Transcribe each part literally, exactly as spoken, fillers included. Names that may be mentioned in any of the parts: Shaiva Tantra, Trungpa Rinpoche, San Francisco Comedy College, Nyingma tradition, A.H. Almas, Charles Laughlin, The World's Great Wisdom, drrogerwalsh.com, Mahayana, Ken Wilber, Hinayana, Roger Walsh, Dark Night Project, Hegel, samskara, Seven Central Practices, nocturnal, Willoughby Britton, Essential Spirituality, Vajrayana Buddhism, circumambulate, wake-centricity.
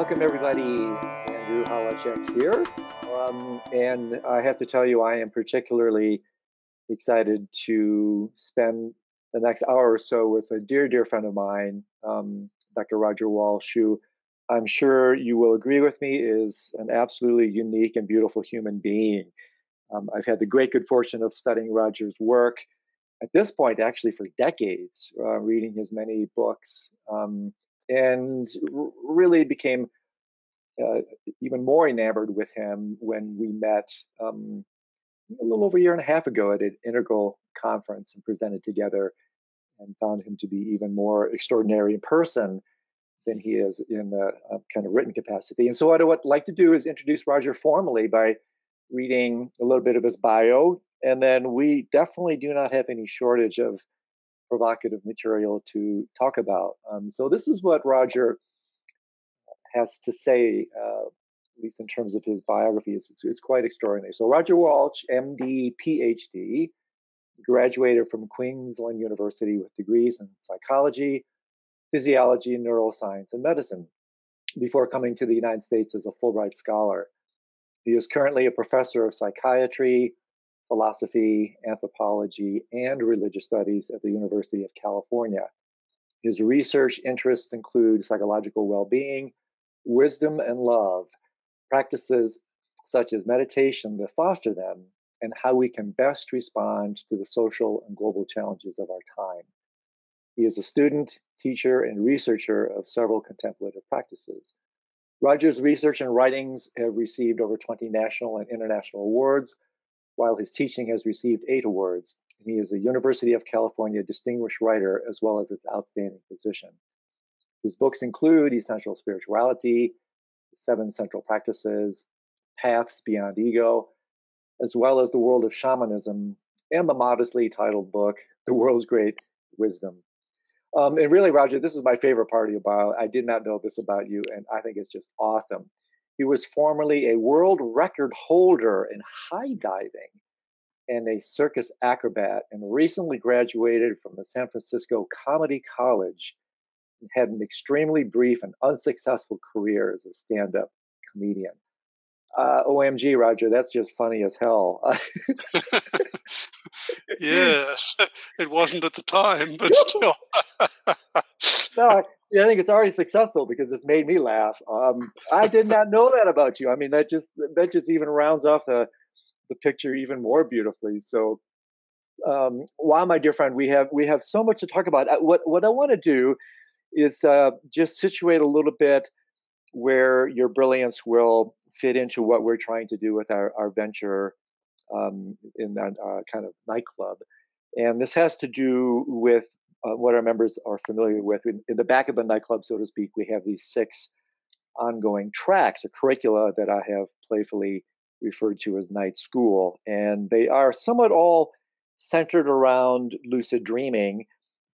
Welcome, everybody. Andrew Holecek here. Um, and I have to tell you, I am particularly excited to spend the next hour or so with a dear, dear friend of mine, um, Doctor Roger Walsh, who I'm sure you will agree with me is an absolutely unique and beautiful human being. Um, I've had the great good fortune of studying Roger's work at this point, actually for decades, uh, reading his many books, um, and r- really became uh, even more enamored with him when we met um, a little over a year and a half ago at an integral conference and presented together, and found him to be even more extraordinary in person than he is in a, a kind of written capacity. And so what I would like to do is introduce Roger formally by reading a little bit of his bio, and then we definitely do not have any shortage of provocative material to talk about. Um, so this is what Roger has to say, uh, at least in terms of his biography. It's, it's quite extraordinary. So Roger Walsh, M D, P H D, graduated from Queensland University with degrees in psychology, physiology, neuroscience, and medicine before coming to the United States as a Fulbright scholar. He is currently a professor of psychiatry, philosophy, anthropology, and religious studies at the University of California. His research interests include psychological well-being, wisdom and love, practices such as meditation that foster them, and how we can best respond to the social and global challenges of our time. He is a student, teacher, and researcher of several contemplative practices. Roger's research and writings have received over twenty national and international awards, while his teaching has received eight awards, and he is a University of California distinguished writer as well as its outstanding physician. His books include Essential Spirituality, Seven Central Practices, Paths Beyond Ego, as well as The World of Shamanism, and the modestly titled book, The World's Great Wisdom. Um, and really, Roger, this is my favorite part of your bio. I did not know this about you, and I think it's just awesome. He was formerly a world record holder in high diving and a circus acrobat, and recently graduated from the San Francisco Comedy College and had an extremely brief and unsuccessful career as a stand-up comedian. Uh, O M G, Roger, that's just funny as hell. Yes, it wasn't at the time, but still. No, I, I think it's already successful because it's made me laugh. Um, I did not know that about you. I mean, that just that just even rounds off the the picture even more beautifully. So, um, wow, my dear friend, we have we have so much to talk about. What what I want to do is uh, just situate a little bit where your brilliance will fit into what we're trying to do with our, our venture um, in that uh, kind of nightclub. And this has to do with uh, what our members are familiar with. In, in the back of the nightclub, so to speak, we have these six ongoing tracks, a curricula that I have playfully referred to as night school. And they are somewhat all centered around lucid dreaming.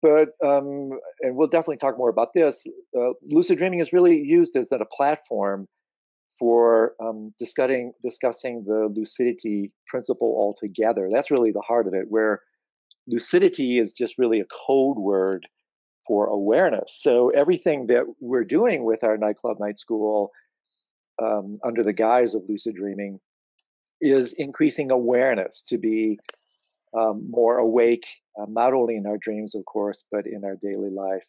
But, um, and we'll definitely talk more about this, uh, lucid dreaming is really used as a platform for um, discussing discussing the lucidity principle altogether. That's really the heart of it, where lucidity is just really a code word for awareness. So everything that we're doing with our nightclub night school um, under the guise of lucid dreaming is increasing awareness to be um, more awake, uh, not only in our dreams, of course, but in our daily life.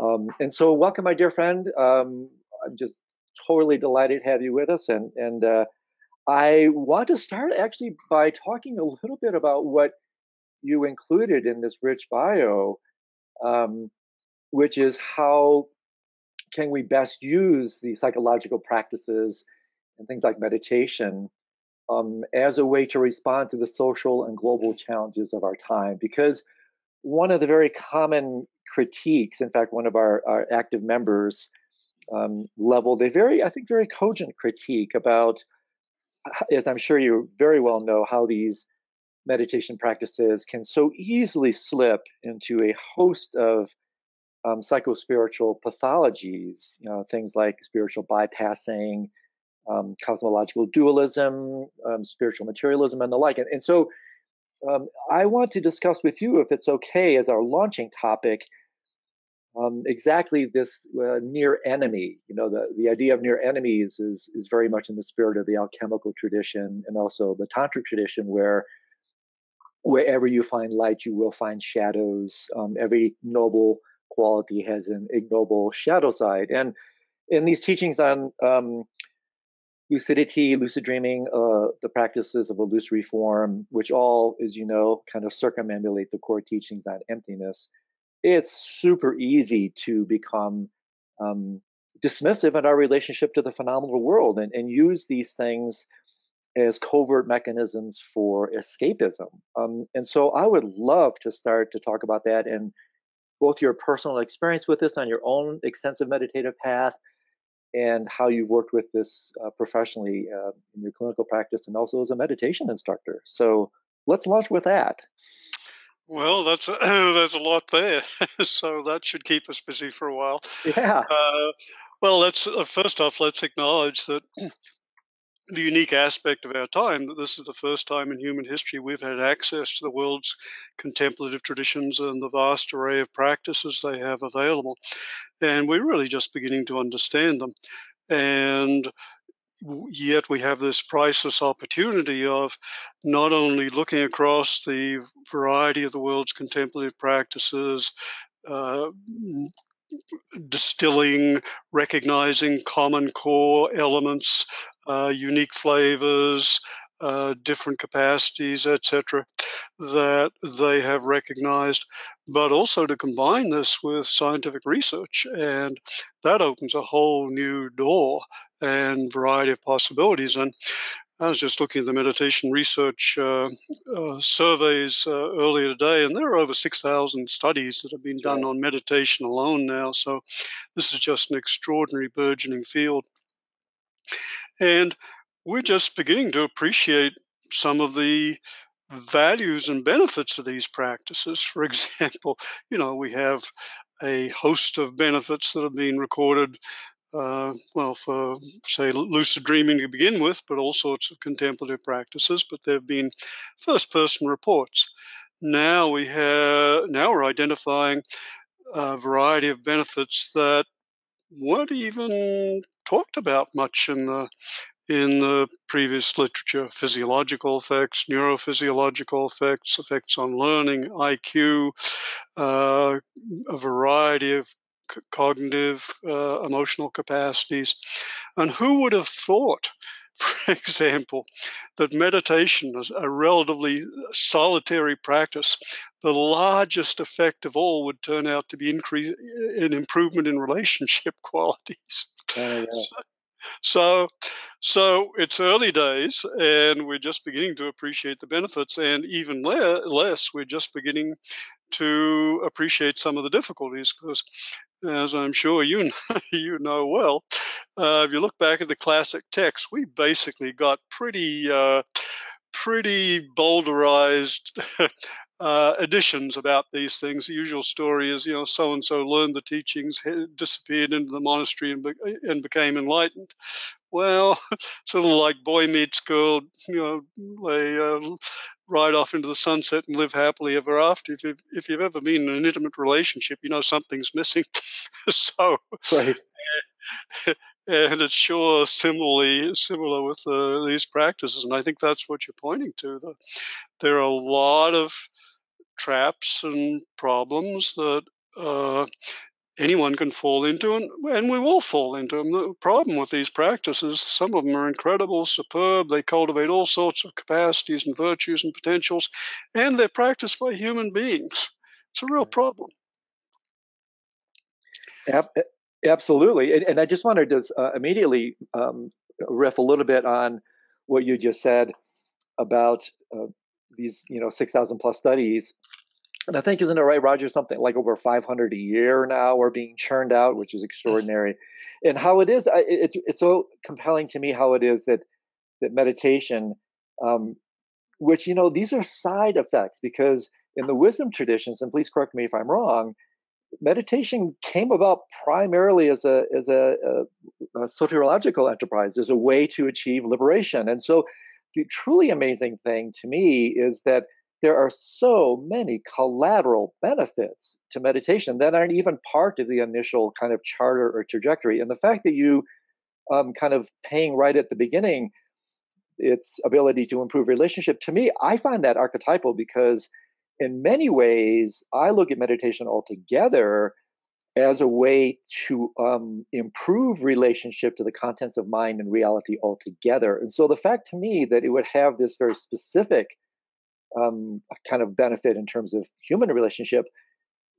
Um, and so welcome, my dear friend. Um, I'm just totally delighted to have you with us. And and uh, I want to start actually by talking a little bit about what you included in this rich bio, um, which is how can we best use the psychological practices and things like meditation um, as a way to respond to the social and global challenges of our time. Because one of the very common critiques, in fact, one of our, our active members Um, leveled a very, I think, very cogent critique about, as I'm sure you very well know, how these meditation practices can so easily slip into a host of um, psychospiritual pathologies, you know, things like spiritual bypassing, um, cosmological dualism, um, spiritual materialism, and the like. And, and so um, I want to discuss with you, if it's okay, as our launching topic, um, exactly this uh, near enemy. You know, the, the idea of near enemies is, is very much in the spirit of the alchemical tradition and also the Tantra tradition, where wherever you find light, you will find shadows. Um, every noble quality has an ignoble shadow side. And in these teachings on um, lucidity, lucid dreaming, uh, the practices of illusory form, which all, as you know, kind of circumambulate the core teachings on emptiness, it's super easy to become um, dismissive in our relationship to the phenomenal world and, and use these things as covert mechanisms for escapism. Um, and so I would love to start to talk about that and both your personal experience with this on your own extensive meditative path and how you've worked with this uh, professionally uh, in your clinical practice and also as a meditation instructor. So let's launch with that. Well, that's a, there's a lot there, so that should keep us busy for a while. Yeah. Uh, well, let's uh, first off, let's acknowledge that the unique aspect of our time, that this is the first time in human history we've had access to the world's contemplative traditions and the vast array of practices they have available. And we're really just beginning to understand them. And yet we have this priceless opportunity of not only looking across the variety of the world's contemplative practices, uh, distilling, recognizing common core elements, uh, unique flavors, uh, different capacities, et cetera, that they have recognized, but also to combine this with scientific research. And that opens a whole new door and variety of possibilities. And I was just looking at the meditation research uh, uh, surveys uh, earlier today, and there are over six thousand studies that have been done on meditation alone now. So this is just an extraordinary burgeoning field. And we're just beginning to appreciate some of the values and benefits of these practices. For example, you know, we have a host of benefits that have been recorded Uh, well, for, say, lucid dreaming to begin with, but all sorts of contemplative practices. But there have been first-person reports. Now, we have, now we're identifying a variety of benefits that weren't even talked about much in the in the previous literature: physiological effects, neurophysiological effects, effects on learning, I Q, uh, a variety of cognitive, uh, emotional capacities. And who would have thought, for example, that meditation is a relatively solitary practice? The largest effect of all would turn out to be increase, an improvement in relationship qualities. Oh, yeah. So, so it's early days, and we're just beginning to appreciate the benefits, and even le- less, we're just beginning to appreciate some of the difficulties, because as I'm sure you know, you know well, uh, if you look back at the classic texts, we basically got pretty uh, pretty boulderized uh, editions about these things. The usual story is, you know, so-and-so learned the teachings, disappeared into the monastery and, be- and became enlightened. Well, sort of like boy meets girl, you know, they uh, ride off into the sunset and live happily ever after. If you've, if you've ever been in an intimate relationship, you know something's missing. So, right. And it's sure similarly similar with uh, these practices. And I think that's what you're pointing to. The, there are a lot of traps and problems that uh, anyone can fall into, and, and we will fall into them. The problem with these practices, some of them are incredible, superb. They cultivate all sorts of capacities and virtues and potentials, and they're practiced by human beings. It's a real problem. Absolutely. And, and I just wanted to uh, immediately um, riff a little bit on what you just said about uh, these, you know, six thousand plus studies. And I think, isn't it right, Roger, something like over five hundred a year now are being churned out, which is extraordinary. And how it is, it's it's so compelling to me how it is that that meditation, um, which, you know, these are side effects, because in the wisdom traditions, and please correct me if I'm wrong, meditation came about primarily as a as a, a, a soteriological enterprise, as a way to achieve liberation. And so the truly amazing thing to me is that there are so many collateral benefits to meditation that aren't even part of the initial kind of charter or trajectory. And the fact that you um, kind of paying right at the beginning its ability to improve relationship, to me, I find that archetypal, because in many ways, I look at meditation altogether as a way to um, improve relationship to the contents of mind and reality altogether. And so the fact to me that it would have this very specific um, kind of benefit in terms of human relationship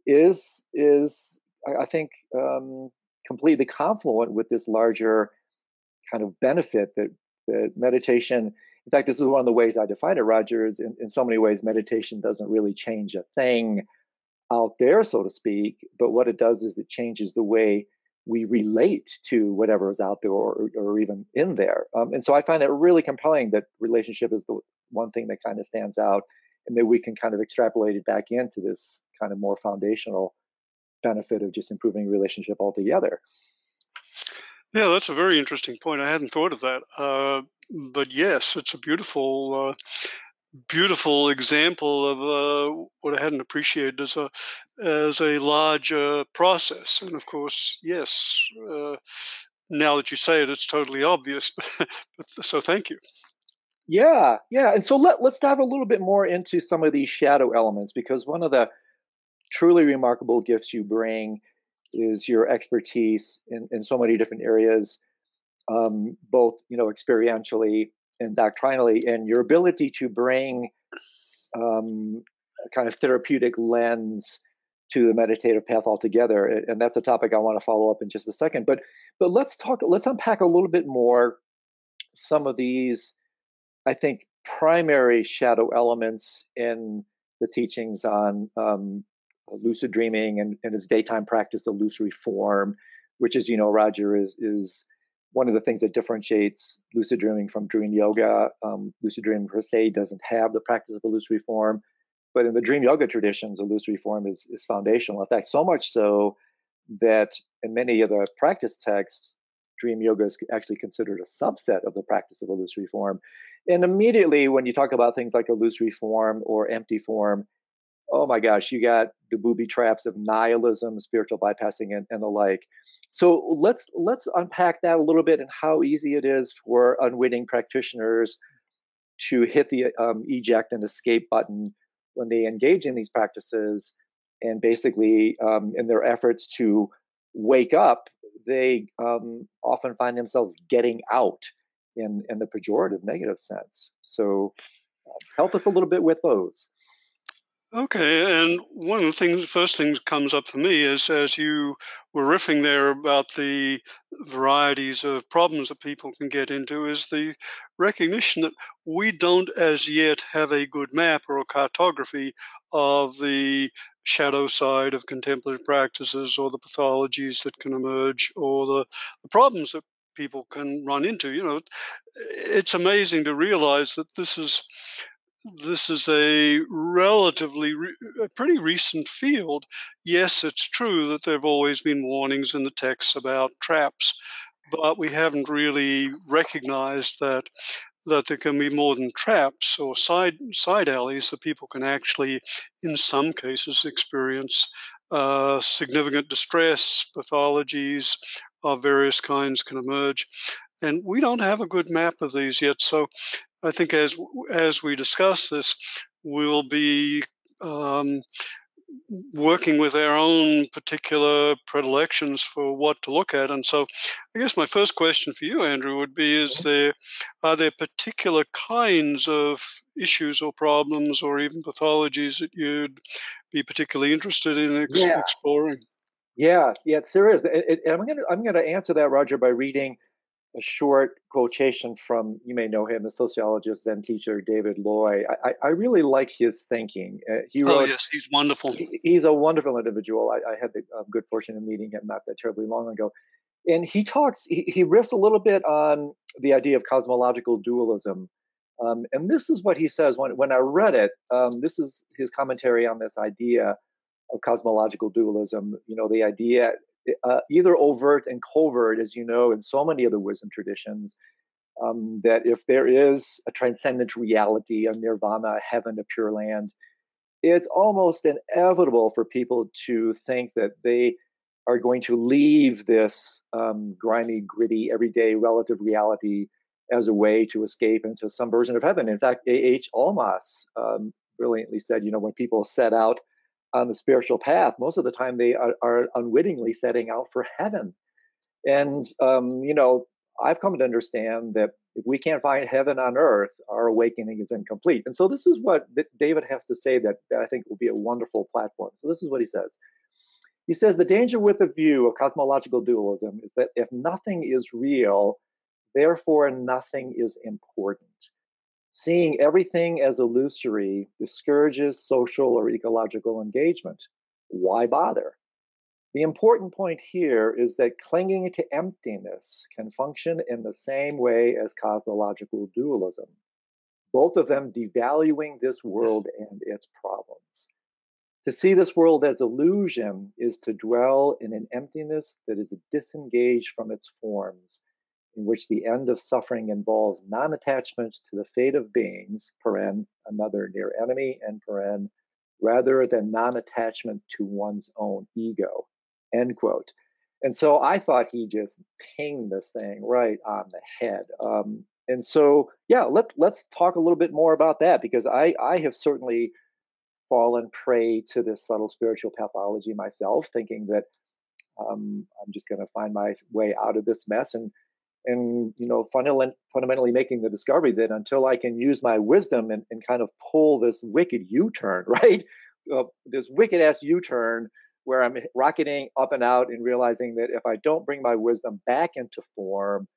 is, is I think, um, completely confluent with this larger kind of benefit that, that meditation, in fact, this is one of the ways I define it, Roger, is in, in so many ways, meditation doesn't really change a thing out there, so to speak, but what it does is it changes the way we relate to whatever is out there or, or even in there. Um, and so I find it really compelling that relationship is the one thing that kind of stands out, and that we can kind of extrapolate it back into this kind of more foundational benefit of just improving relationship altogether. Yeah, that's a very interesting point. I hadn't thought of that. Uh, but yes, it's a beautiful... Uh, Beautiful example of uh, what I hadn't appreciated as a as a large uh, process, and of course, yes. Uh, now that you say it, it's totally obvious. So thank you. Yeah, yeah, and so let let's dive a little bit more into some of these shadow elements, because one of the truly remarkable gifts you bring is your expertise in in so many different areas, um, both you know experientially and doctrinally, and your ability to bring um, a kind of therapeutic lens to the meditative path altogether. And that's a topic I want to follow up in just a second. But but let's talk, let's unpack a little bit more some of these, I think, primary shadow elements in the teachings on um, lucid dreaming and, and its daytime practice, illusory form, which, as you know, Roger, is is one of the things that differentiates lucid dreaming from dream yoga. Um, lucid dreaming per se doesn't have the practice of illusory form, but in the dream yoga traditions, illusory form is, is foundational. In fact, so much so that in many of the practice texts, dream yoga is actually considered a subset of the practice of illusory form. And immediately when you talk about things like illusory form or empty form, oh my gosh, you got the booby traps of nihilism, spiritual bypassing, and, and the like. So let's let's unpack that a little bit and how easy it is for unwitting practitioners to hit the um, eject and escape button when they engage in these practices. And basically, um, in their efforts to wake up, they um, often find themselves getting out in, in the pejorative negative sense. So uh, help us a little bit with those. Okay, and one of the things, first things comes up for me is, as you were riffing there about the varieties of problems that people can get into, is the recognition that we don't as yet have a good map or a cartography of the shadow side of contemplative practices or the pathologies that can emerge or the, the problems that people can run into. You know, it's amazing to realize that this is... This is a relatively re a pretty recent field. Yes, it's true that there have always been warnings in the texts about traps, but we haven't really recognized that that there can be more than traps or side side alleys that people can actually, in some cases, experience uh, significant distress, pathologies of various kinds can emerge. And we don't have a good map of these yet. So I think as as we discuss this, we'll be um, working with our own particular predilections for what to look at. And so I guess my first question for you, Andrew, would be, is there, are there particular kinds of issues or problems or even pathologies that you'd be particularly interested in ex yeah. exploring? Yes, yes, there is. It, it, I'm gonna, I'm gonna answer that, Roger, by reading a short quotation from, you may know him, the sociologist and teacher David Loy. I, I really like his thinking. Uh, he wrote, oh yes, he's wonderful. He, he's a wonderful individual. I, I had the um, good fortune of meeting him not that terribly long ago, and he talks. He, he riffs a little bit on the idea of cosmological dualism, um, and this is what he says. When when I read it, um, this is his commentary on this idea of cosmological dualism. You know, the idea. Uh, either overt and covert, as you know, in so many of the wisdom traditions, um, that if there is a transcendent reality, a nirvana, a heaven, a pure land, it's almost inevitable for people to think that they are going to leave this um, grimy, gritty, everyday relative reality as a way to escape into some version of heaven. In fact, A H Almas um, brilliantly said, you know, when people set out on the spiritual path, most of the time they are, are unwittingly setting out for heaven. And, um, you know, I've come to understand that if we can't find heaven on earth, our awakening is incomplete. And so this is what David has to say that, that I think will be a wonderful platform. So this is what he says. He says, the danger with the view of cosmological dualism is that if nothing is real, therefore nothing is important. Seeing everything as illusory discourages social or ecological engagement. Why bother? The important point here is that clinging to emptiness can function in the same way as cosmological dualism, both of them devaluing this world and its problems. To see this world as illusion is to dwell in an emptiness that is disengaged from its forms, in which the end of suffering involves non-attachment to the fate of beings, paren, another near enemy, and paren, rather than non-attachment to one's own ego, end quote. And so I thought he just pinged this thing right on the head. Um, and so, yeah, let, let's talk a little bit more about that, because I, I have certainly fallen prey to this subtle spiritual pathology myself, thinking that um, I'm just going to find my way out of this mess, and and you know, fundament, fundamentally making the discovery that until I can use my wisdom and, and kind of pull this wicked U-turn, right, uh, this wicked ass U-turn where I'm rocketing up and out and realizing that if I don't bring my wisdom back into form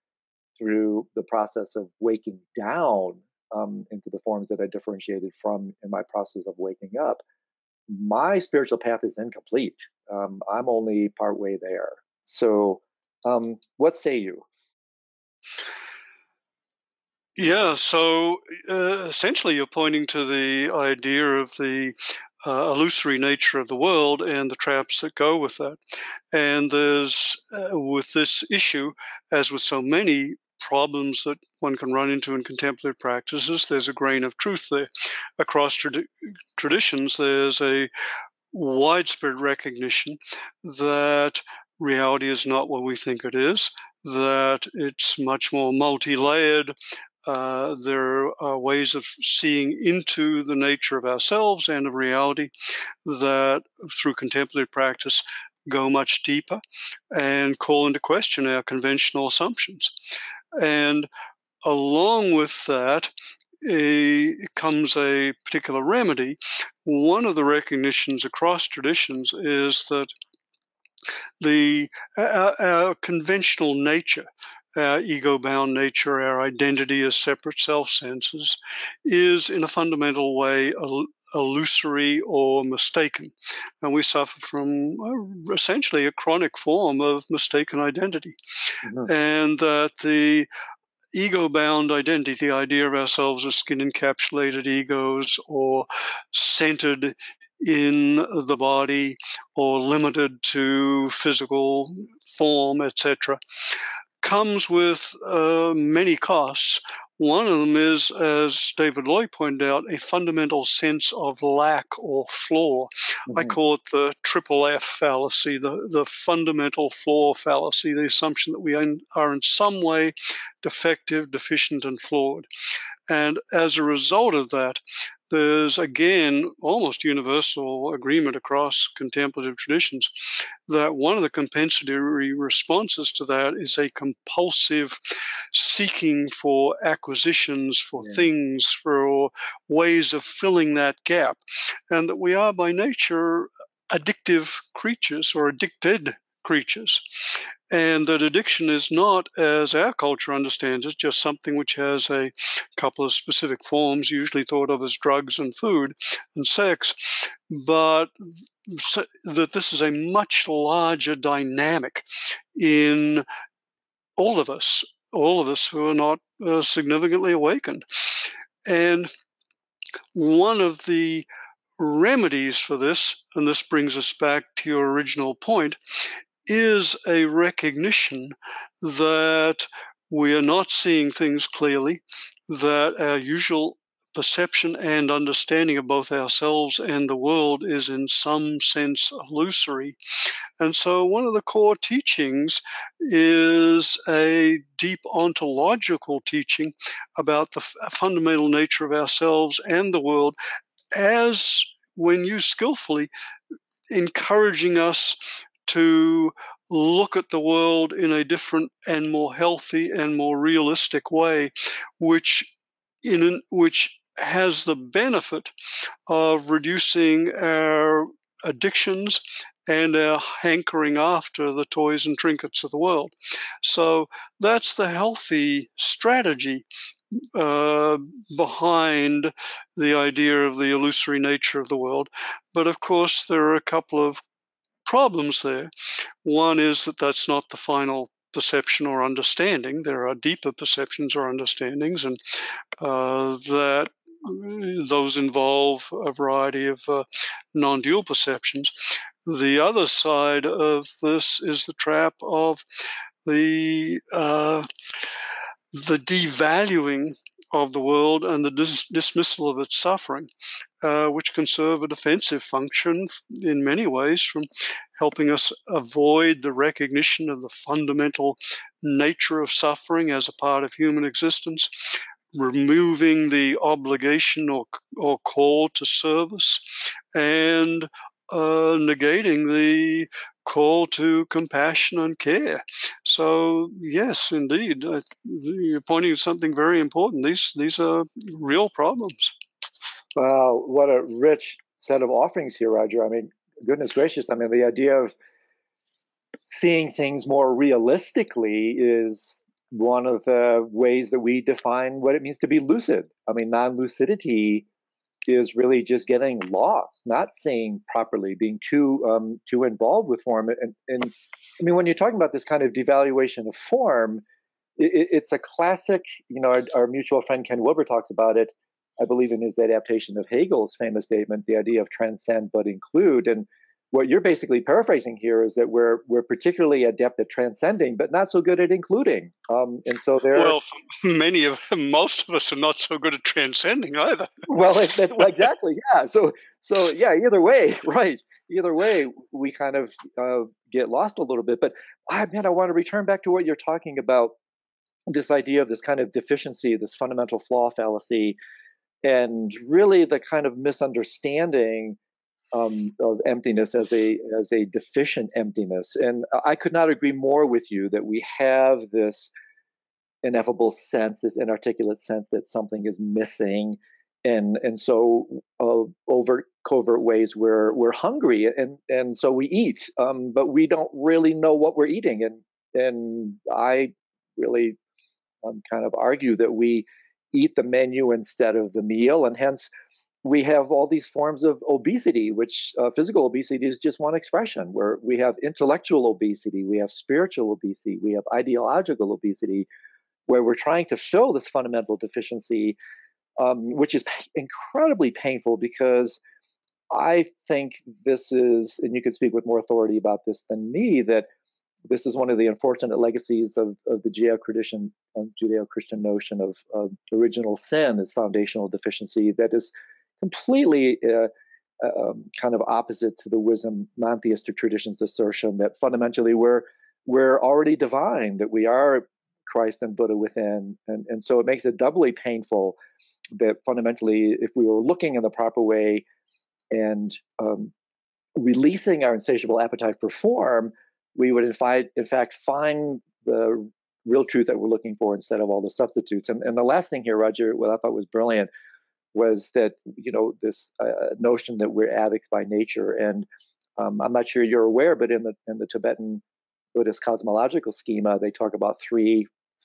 through the process of waking down Um, into the forms that I differentiated from in my process of waking up, my spiritual path is incomplete. Um, I'm only partway there. So um, what say you? Yeah, so uh, essentially you're pointing to the idea of the uh, illusory nature of the world and the traps that go with that. And there's, uh, with this issue, as with so many problems that one can run into in contemplative practices, there's a grain of truth there. Across trad- traditions, there's a widespread recognition that reality is not what we think it is, that it's much more multi-layered. Uh, there are ways of seeing into the nature of ourselves and of reality that, through contemplative practice, go much deeper and call into question our conventional assumptions. And along with that a, comes a particular remedy. One of the recognitions across traditions is that the our, our conventional nature, our ego-bound nature, our identity as separate self-senses, is in a fundamental way a, illusory or mistaken, and we suffer from uh, essentially a chronic form of mistaken identity. Mm-hmm. And that the ego-bound identity, the idea of ourselves as skin-encapsulated egos or centered in the body or limited to physical form, et cetera, comes with uh, many costs. One of them is, as David Loy pointed out, a fundamental sense of lack or flaw. Mm-hmm. I call it the triple F fallacy, the, the fundamental flaw fallacy, the assumption that we are in some way defective, deficient, and flawed. And as a result of that, there's, again, almost universal agreement across contemplative traditions that one of the compensatory responses to that is a compulsive seeking for acquisitions, for yeah. things, for ways of filling that gap, and that we are by nature addictive creatures or addicted creatures, and that addiction is not, as our culture understands it, just something which has a couple of specific forms, usually thought of as drugs and food and sex, but that this is a much larger dynamic in all of us, all of us who are not uh, significantly awakened. And one of the remedies for this, and this brings us back to your original point, is a recognition that we are not seeing things clearly, that our usual perception and understanding of both ourselves and the world is in some sense illusory. And so one of the core teachings is a deep ontological teaching about the fundamental nature of ourselves and the world, as when you skillfully encouraging us to look at the world in a different and more healthy and more realistic way, which in an, which has the benefit of reducing our addictions and our hankering after the toys and trinkets of the world. So that's the healthy strategy uh, behind the idea of the illusory nature of the world. But of course, there are a couple of problems there. One is that that's not the final perception or understanding. There are deeper perceptions or understandings, and uh, that those involve a variety of uh, non-dual perceptions. The other side of this is the trap of the uh, the devaluing of the world and the dis dismissal of its suffering, uh, which can serve a defensive function in many ways, from helping us avoid the recognition of the fundamental nature of suffering as a part of human existence, removing the obligation or, or call to service, and Uh, negating the call to compassion and care. So yes, indeed, I, you're pointing at something very important. These these are real problems. Wow, what a rich set of offerings here, Roger. I mean, goodness gracious. I mean, the idea of seeing things more realistically is one of the ways that we define what it means to be lucid. I mean, non-lucidity is really just getting lost, not seeing properly, being too um, too involved with form. And, and I mean, when you're talking about this kind of devaluation of form, it, it's a classic, you know, our, our mutual friend Ken Wilber talks about it, I believe, in his adaptation of Hegel's famous statement, the idea of transcend but include. And what you're basically paraphrasing here is that we're we're particularly adept at transcending, but not so good at including. Um, and so there. Well, many of most of us are not so good at transcending either. Well, it, it, exactly. Yeah. So so yeah. Either way, right? Either way, we kind of uh, get lost a little bit. But I man, I want to return back to what you're talking about. This idea of this kind of deficiency, this fundamental flaw fallacy, and really the kind of misunderstanding Um, of emptiness as a as a deficient emptiness. And I could not agree more with you that we have this ineffable sense, this inarticulate sense that something is missing, and and so uh, overt, covert ways we're we're hungry, and and so we eat, um, but we don't really know what we're eating. And and I really um, kind of argue that we eat the menu instead of the meal, and hence we have all these forms of obesity, which uh, physical obesity is just one expression, where we have intellectual obesity, we have spiritual obesity, we have ideological obesity, where we're trying to fill this fundamental deficiency, um, which is incredibly painful, because I think this is, and you can speak with more authority about this than me, that this is one of the unfortunate legacies of, of the Judeo-Christian Judeo-Christian notion of, of original sin as foundational deficiency that is completely uh, um, kind of opposite to the wisdom, non-theistic tradition's assertion that fundamentally we're we're already divine, that we are Christ and Buddha within, and and so it makes it doubly painful that fundamentally, if we were looking in the proper way and um, releasing our insatiable appetite for form, we would in, fi in fact find the real truth that we're looking for instead of all the substitutes. And, and the last thing here, Roger, what I thought was brilliant was that, you know, this uh, notion that we're addicts by nature. And um, I'm not sure you're aware, but in the in the Tibetan Buddhist cosmological schema, they talk about three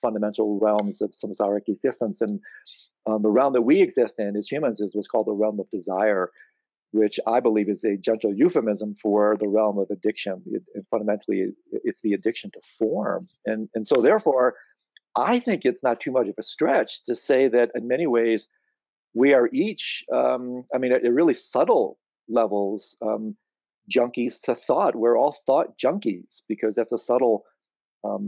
fundamental realms of samsaric existence. And um, the realm that we exist in as humans is what's called the realm of desire, which I believe is a gentle euphemism for the realm of addiction. It, it fundamentally, it's the addiction to form. And, and so therefore, I think it's not too much of a stretch to say that in many ways, we are each, um, I mean, at really subtle levels, um, junkies to thought. We're all thought junkies, because that's a subtle um,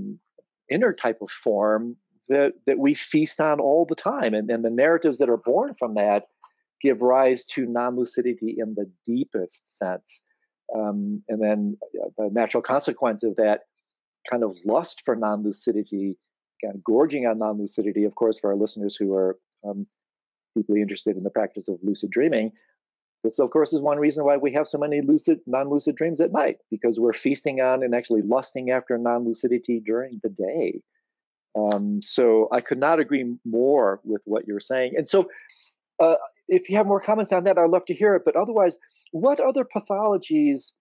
inner type of form that, that we feast on all the time. And, and the narratives that are born from that give rise to non-lucidity in the deepest sense. Um, and then the natural consequence of that kind of lust for non-lucidity, again, gorging on non-lucidity, of course, for our listeners who are um, deeply interested in the practice of lucid dreaming, this, of course, is one reason why we have so many lucid, non-lucid dreams at night, because we're feasting on and actually lusting after non-lucidity during the day. Um, so I could not agree more with what you're saying. And so uh, if you have more comments on that, I'd love to hear it. But otherwise, what other pathologies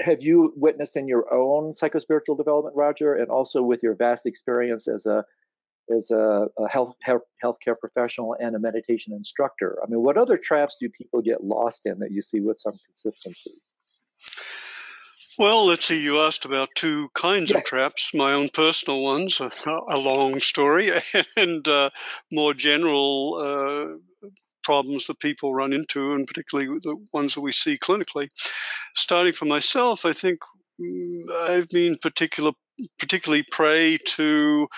have you witnessed in your own psychospiritual development, Roger, and also with your vast experience as a as a, a health, health healthcare professional and a meditation instructor? I mean, what other traps do people get lost in that you see with some consistency? Well, let's see, you asked about two kinds yeah. of traps, my own personal ones, a, a long story, and uh, more general uh, problems that people run into, and particularly the ones that we see clinically. Starting for myself, I think I've been particular, particularly prey to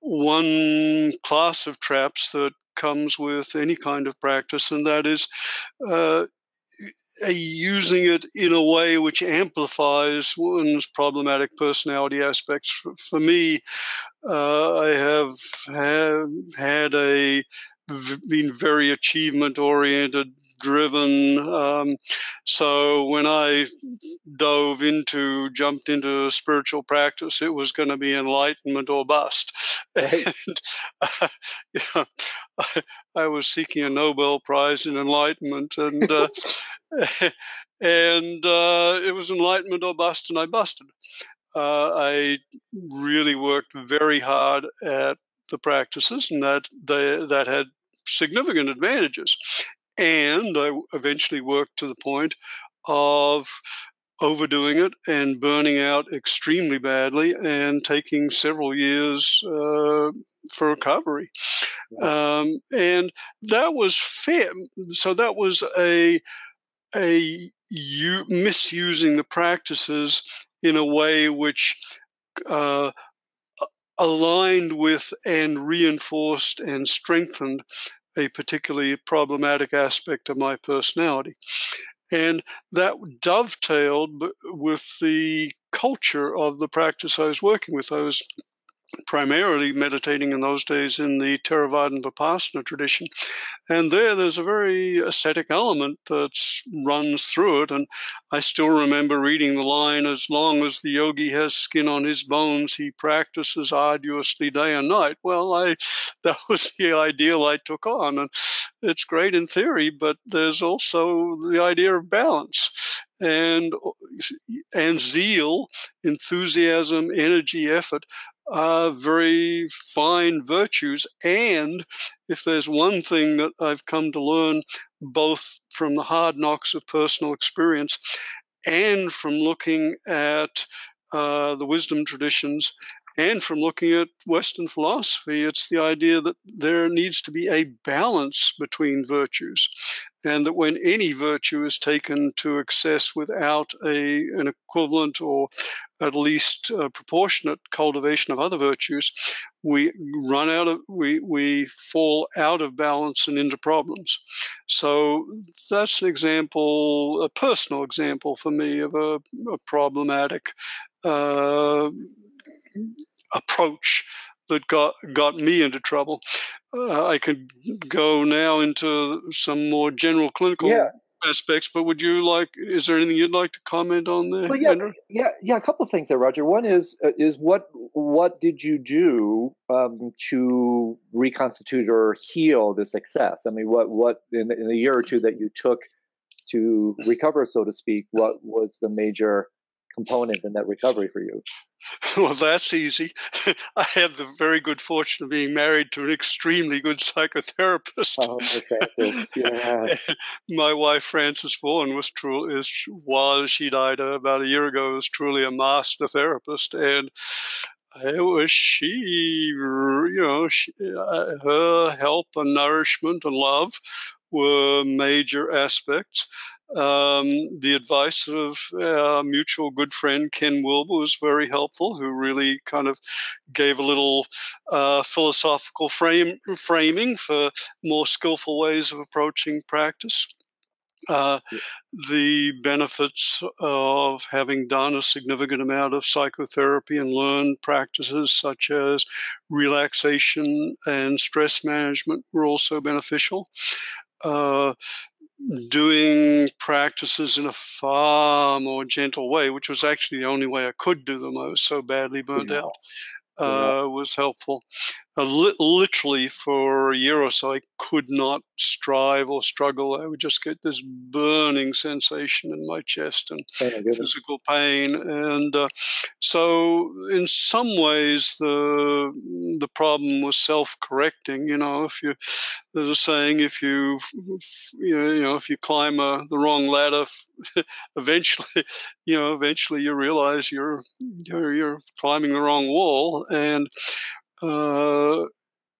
one class of traps that comes with any kind of practice, and that is uh, using it in a way which amplifies one's problematic personality aspects. For, for me, uh, I have, have had a been very achievement-oriented, driven. Um, so when I dove into, jumped into spiritual practice, it was going to be enlightenment or bust. Right. And uh, you know, I, I was seeking a Nobel Prize in enlightenment, and uh, and uh, it was enlightenment or bust, and I busted. Uh, I really worked very hard at the practices, and that they, that had significant advantages. And I eventually worked to the point of overdoing it and burning out extremely badly and taking several years uh, for recovery. Um, and that was fair. So that was a, a u- misusing the practices in a way which uh, aligned with and reinforced and strengthened a particularly problematic aspect of my personality. And that dovetailed with the culture of the practice I was working with. I was primarily meditating in those days in the Theravadan Vipassana tradition. And there, there's a very ascetic element that runs through it. And I still remember reading the line, as long as the yogi has skin on his bones, he practices arduously day and night. Well, I that was the ideal I took on. And it's great in theory, but there's also the idea of balance. And, and zeal, enthusiasm, energy, effort are very fine virtues. And if there's one thing that I've come to learn, both from the hard knocks of personal experience and from looking at uh, the wisdom traditions and from looking at Western philosophy, it's the idea that there needs to be a balance between virtues, and that when any virtue is taken to excess without a, an equivalent or at least a proportionate cultivation of other virtues, we run out of, we, we fall out of balance and into problems. So that's an example, a personal example for me of a, a problematic uh, approach that got got me into trouble. Uh, I could go now into some more general clinical yeah. aspects, but would you like? Is there anything you'd like to comment on there, well, yeah, Andrew? Yeah, yeah, a couple of things there, Roger. One is uh, is what what did you do um, to reconstitute or heal this excess? I mean, what what in, in the year or two that you took to recover, so to speak, what was the major component in that recovery for you? Well, that's easy. I had the very good fortune of being married to an extremely good psychotherapist. Oh, okay. Yeah. My wife, Frances Vaughan, was truly, while she died about a year ago, was truly a master therapist. And it was she, you know, she, her help and nourishment and love were major aspects. Um, the advice of our mutual good friend Ken Wilber was very helpful, who really kind of gave a little uh, philosophical frame, framing for more skillful ways of approaching practice. Uh, yeah. The benefits of having done a significant amount of psychotherapy and learned practices such as relaxation and stress management were also beneficial. Uh, doing practices in a far more gentle way, which was actually the only way I could do them. I was so badly burnt yeah. out, uh, yeah. was helpful. Uh, li literally for a year or so, I could not strive or struggle. I would just get this burning sensation in my chest and yeah, physical pain. And uh, so in some ways, the the problem was self-correcting. You know, if you, there's a saying, if you, you know, if you climb a, the wrong ladder, eventually, you know, eventually you realize you're, you're, you're climbing the wrong wall. And Uh,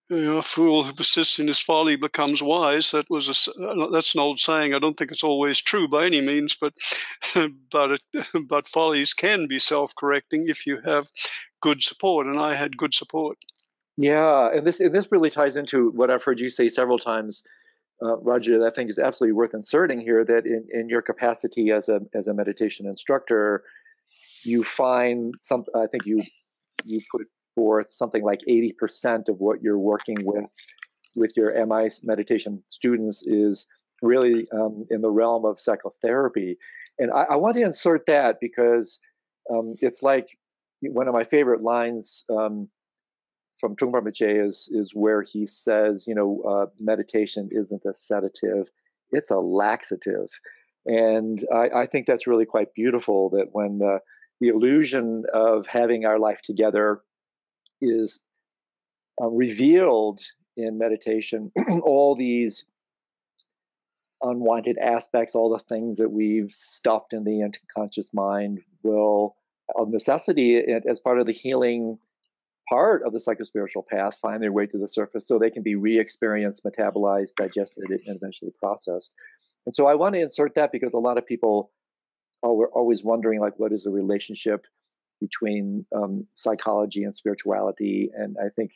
you know, a fool who persists in his folly becomes wise. That was a, that's an old saying. I don't think it's always true by any means, but but it, but follies can be self-correcting if you have good support, and I had good support. Yeah, and this and this really ties into what I've heard you say several times, uh, Roger. That I think is absolutely worth inserting here. That in, in your capacity as a as a meditation instructor, you find some. I think you you put. Forth, something like eighty percent of what you're working with with your M I meditation students is really um, in the realm of psychotherapy. And I, I want to insert that because um, it's like one of my favorite lines um, from Trungpa Rinpoche is, is where he says, you know, uh, meditation isn't a sedative, it's a laxative. And I, I think that's really quite beautiful that when the, the illusion of having our life together is uh, revealed in meditation, all these unwanted aspects, all the things that we've stuffed in the unconscious mind will, of necessity, as part of the healing part of the psychospiritual path, find their way to the surface so they can be re-experienced, metabolized, digested, and eventually processed. And so I want to insert that because a lot of people are always wondering, like, what is the relationship between um, psychology and spirituality, and I think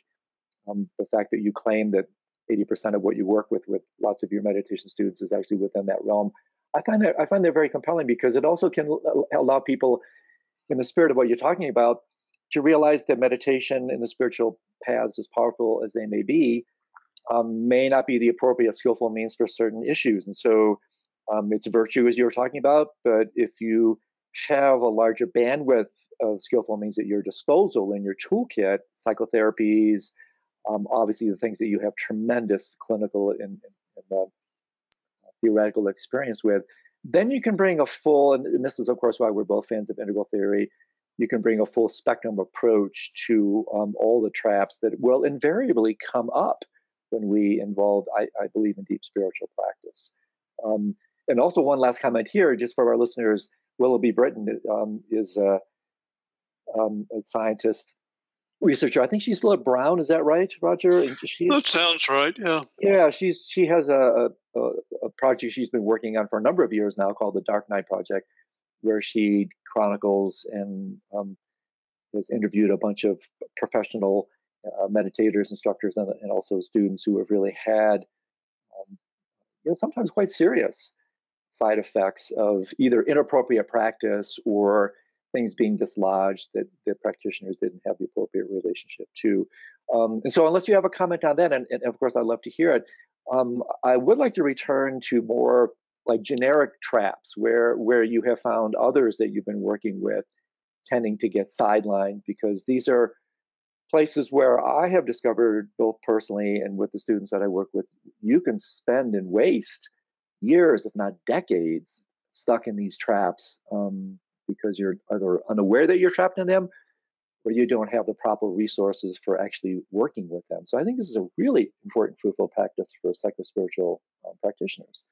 um, the fact that you claim that eighty percent of what you work with with lots of your meditation students is actually within that realm, I find that I find that very compelling because it also can allow people, in the spirit of what you're talking about, to realize that meditation in the spiritual paths, as powerful as they may be, um, may not be the appropriate skillful means for certain issues, and so um, it's virtue as you were talking about, but if you have a larger bandwidth of skillful means at your disposal in your toolkit, psychotherapies, um, obviously the things that you have tremendous clinical and, and, and uh, theoretical experience with, then you can bring a full, and, and this is of course why we're both fans of integral theory, you can bring a full spectrum approach to um, all the traps that will invariably come up when we involve, I, I believe, in deep spiritual practice. Um, and also one last comment here, just for our listeners, Willoughby Britton um, is a, um, a scientist, researcher. I think she's still at Brown. Is that right, Roger? She's, that sounds right. Yeah. Yeah. She's she has a, a, a project she's been working on for a number of years now called the Dark Night Project, where she chronicles and um, has interviewed a bunch of professional uh, meditators, instructors, and, and also students who have really had, um, you know, sometimes quite serious side effects of either inappropriate practice or things being dislodged that the practitioners didn't have the appropriate relationship to. Um, and so unless you have a comment on that, and, and of course I'd love to hear it, um, I would like to return to more like generic traps where, where you have found others that you've been working with tending to get sidelined, because these are places where I have discovered, both personally and with the students that I work with, you can spend and waste years, if not decades, stuck in these traps um, because you're either unaware that you're trapped in them or you don't have the proper resources for actually working with them. So I think this is a really important, fruitful practice for psychospiritual um, practitioners.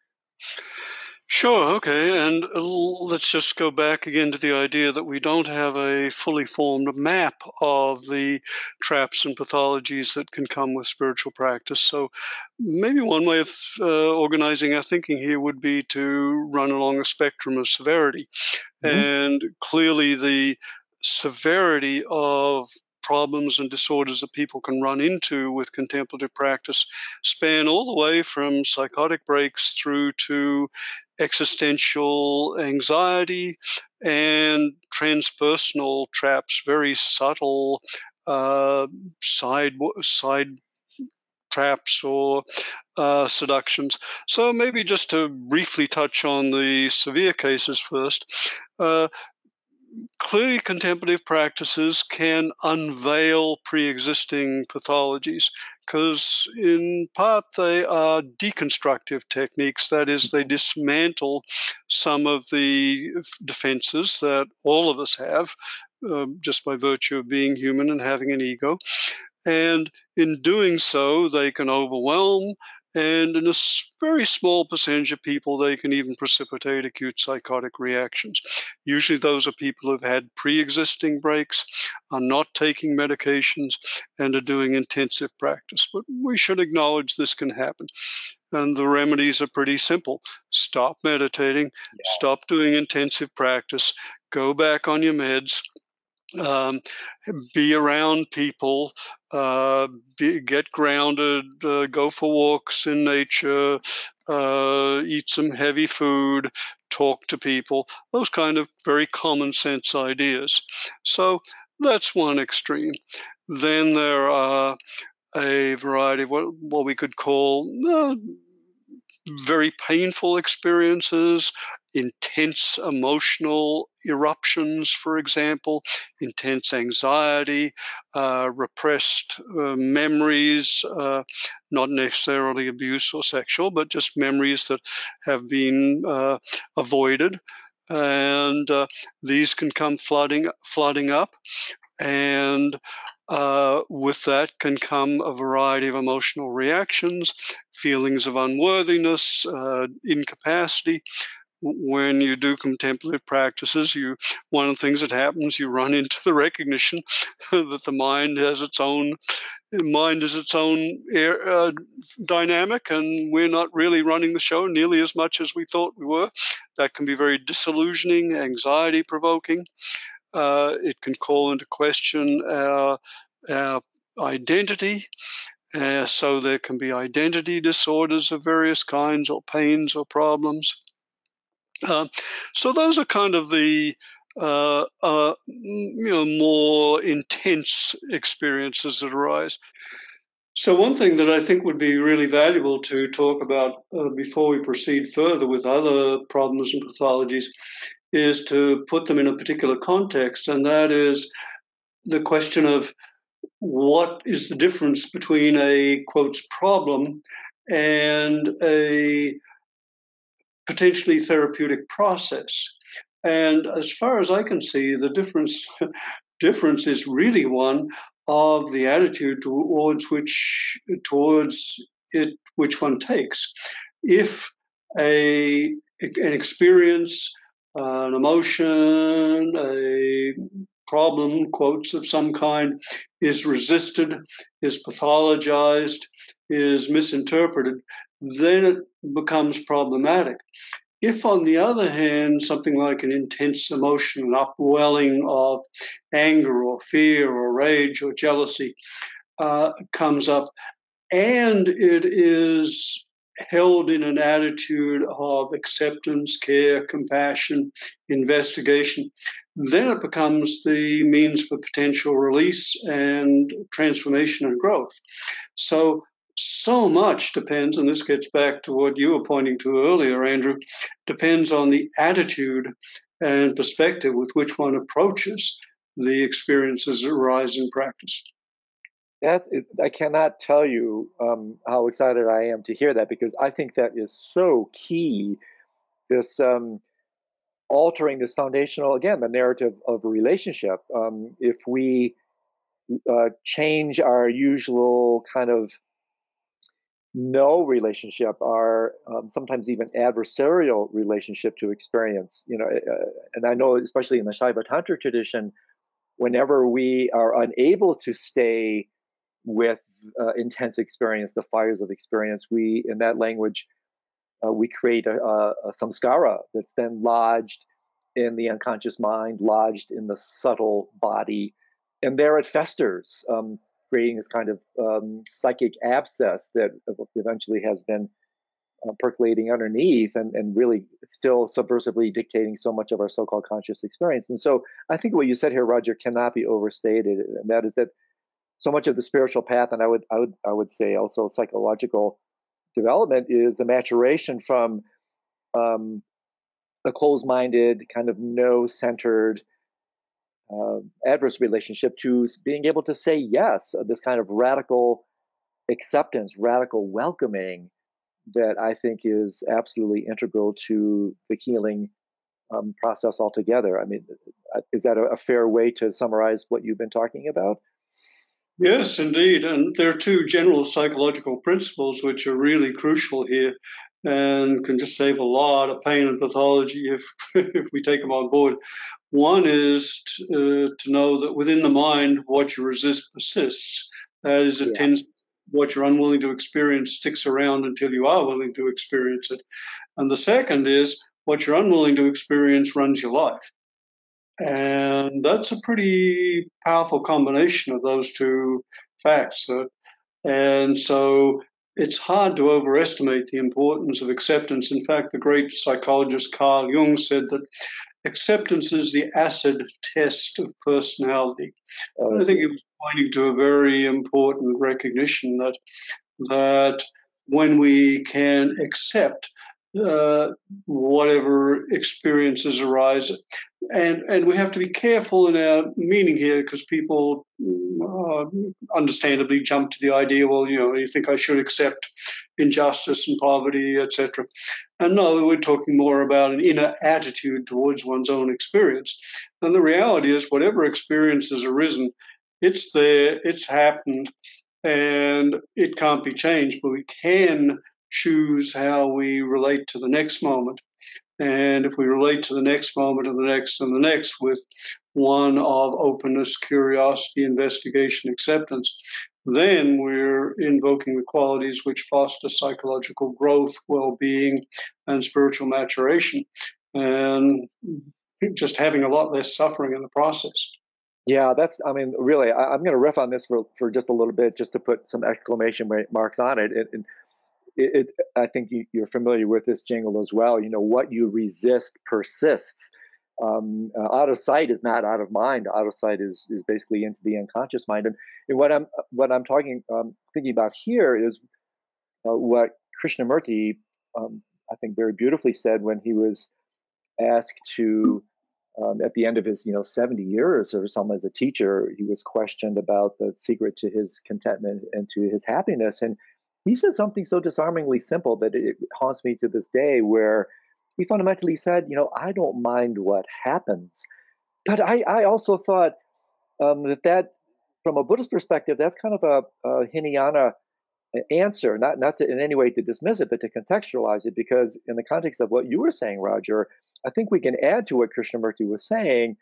Sure, okay, and let's just go back again to the idea that we don't have a fully formed map of the traps and pathologies that can come with spiritual practice. So maybe one way of uh, organizing our thinking here would be to run along a spectrum of severity. Mm-hmm. And clearly the severity of problems and disorders that people can run into with contemplative practice span all the way from psychotic breaks through to existential anxiety and transpersonal traps, very subtle uh, side side traps or uh, seductions. So maybe just to briefly touch on the severe cases first. Uh, Clearly, contemplative practices can unveil pre-existing pathologies because, in part, they are deconstructive techniques. That is, they dismantle some of the defenses that all of us have uh, just by virtue of being human and having an ego. And in doing so, they can overwhelm. And in a very small percentage of people, they can even precipitate acute psychotic reactions. Usually those are people who've had pre-existing breaks, are not taking medications, and are doing intensive practice. But we should acknowledge this can happen. And the remedies are pretty simple. Stop meditating, yeah. Stop doing intensive practice, go back on your meds. Um, be around people, uh, be, get grounded, uh, go for walks in nature, uh, eat some heavy food, talk to people, those kind of very common sense ideas. So that's one extreme. Then there are a variety of what, what we could call uh, very painful experiences, intense emotional eruptions, for example, intense anxiety, uh, repressed uh, memories, uh, not necessarily abuse or sexual, but just memories that have been uh, avoided. And uh, these can come flooding, flooding up. And uh, with that can come a variety of emotional reactions, feelings of unworthiness, uh, incapacity. When you do contemplative practices, you one of the things that happens, you run into the recognition that the mind has its own mind is its own air, uh, dynamic, and we're not really running the show nearly as much as we thought we were. That can be very disillusioning, anxiety-provoking. Uh, it can call into question our, our identity. Uh, so there can be identity disorders of various kinds or pains or problems. Uh, so those are kind of the uh, uh, you know, more intense experiences that arise. So one thing that I think would be really valuable to talk about uh, before we proceed further with other problems and pathologies is to put them in a particular context, and that is the question of what is the difference between a, quotes, problem and a potentially therapeutic process. And as far as I can see, the difference difference is really one of the attitude towards which towards it which one takes. If a an experience, an emotion, a problem, quotes, of some kind is resisted, is pathologized, is misinterpreted, then it becomes problematic. If, on the other hand, something like an intense emotion, an upwelling of anger or fear or rage or jealousy uh, comes up, and it is held in an attitude of acceptance, care, compassion, investigation, then it becomes the means for potential release and transformation and growth. So, so much depends, and this gets back to what you were pointing to earlier, Andrew, depends on the attitude and perspective with which one approaches the experiences that arise in practice. That is, I cannot tell you um, how excited I am to hear that, because I think that is so key, this um, altering this foundational, again, the narrative of a relationship. Um, if we uh, change our usual kind of no relationship, are um, sometimes even adversarial relationship to experience. You know, uh, and I know, especially in the Shaiva Tantra tradition, whenever we are unable to stay with uh, intense experience, the fires of experience, we, in that language, uh, we create a, a, a samskara that's then lodged in the unconscious mind, lodged in the subtle body, and there it festers, um, creating this kind of um, psychic abscess that eventually has been uh, percolating underneath and, and really still subversively dictating so much of our so-called conscious experience. And so I think what you said here, Roger, cannot be overstated, and that is that so much of the spiritual path, and I would, I would, I would say also psychological development, is the maturation from um, a closed-minded, kind of no-centered, Uh, adverse relationship to being able to say yes, uh, this kind of radical acceptance, radical welcoming that I think is absolutely integral to the healing um, process altogether. I mean, is that a, a fair way to summarize what you've been talking about? Yes, indeed. And there are two general psychological principles which are really crucial here and can just save a lot of pain and pathology if if we take them on board. One is to, uh, to know that within the mind, what you resist persists. That is, it yeah. tends, what you're unwilling to experience sticks around until you are willing to experience it. And the second is, what you're unwilling to experience runs your life. And that's a pretty powerful combination of those two facts. And so it's hard to overestimate the importance of acceptance. In fact, the great psychologist Carl Jung said that acceptance is the acid test of personality. And I think he was pointing to a very important recognition that, that when we can accept Uh, whatever experiences arise. And and we have to be careful in our meaning here, because people uh, understandably jump to the idea, well, you know, you think I should accept injustice and poverty, et cetera. And no, we're talking more about an inner attitude towards one's own experience. And the reality is, whatever experience has arisen, it's there, it's happened, and it can't be changed, but we can choose how we relate to the next moment. And if we relate to the next moment and the next and the next with one of openness, curiosity, investigation, acceptance, then we're invoking the qualities which foster psychological growth, well-being, and spiritual maturation, and just having a lot less suffering in the process. Yeah, that's, I mean, really, I, I'm going to riff on this for, for just a little bit, just to put some exclamation marks on it. it, it It, it, I think you, you're familiar with this jingle as well. You know, what you resist persists. Um, uh, out of sight is not out of mind. Out of sight is is basically into the unconscious mind. And, and what I'm what I'm talking um, thinking about here is uh, what Krishnamurti, um, I think, very beautifully said when he was asked to, um, at the end of his you know seventy years or something as a teacher, he was questioned about the secret to his contentment and to his happiness. And he said something so disarmingly simple that it haunts me to this day, where he fundamentally said, you know, I don't mind what happens. But I, I also thought um, that that, from a Buddhist perspective, that's kind of a, a Hinayana answer, not, not to in any way to dismiss it, but to contextualize it, because in the context of what you were saying, Roger, I think we can add to what Krishnamurti was saying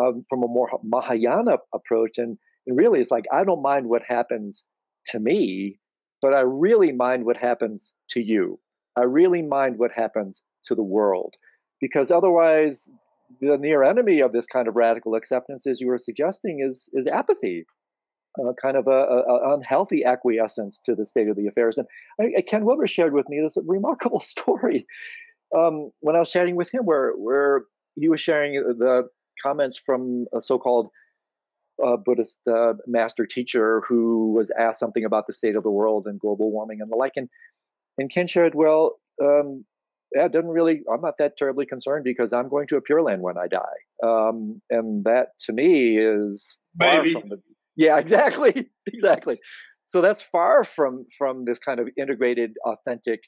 um, from a more Mahayana approach. And, and really, it's like, I don't mind what happens to me, but I really mind what happens to you. I really mind what happens to the world, because otherwise the near enemy of this kind of radical acceptance, as you were suggesting, is is apathy, uh, kind of a, a unhealthy acquiescence to the state of the affairs. And I, Ken Wilber shared with me this remarkable story um, when I was chatting with him, where, where he was sharing the comments from a so-called a Buddhist uh, master teacher who was asked something about the state of the world and global warming and the like. And, and Ken shared, well, um, that doesn't really, I'm not that terribly concerned, because I'm going to a Pure Land when I die. Um, and that to me is far Maybe. from the, yeah, exactly, exactly. So that's far from, from this kind of integrated, authentic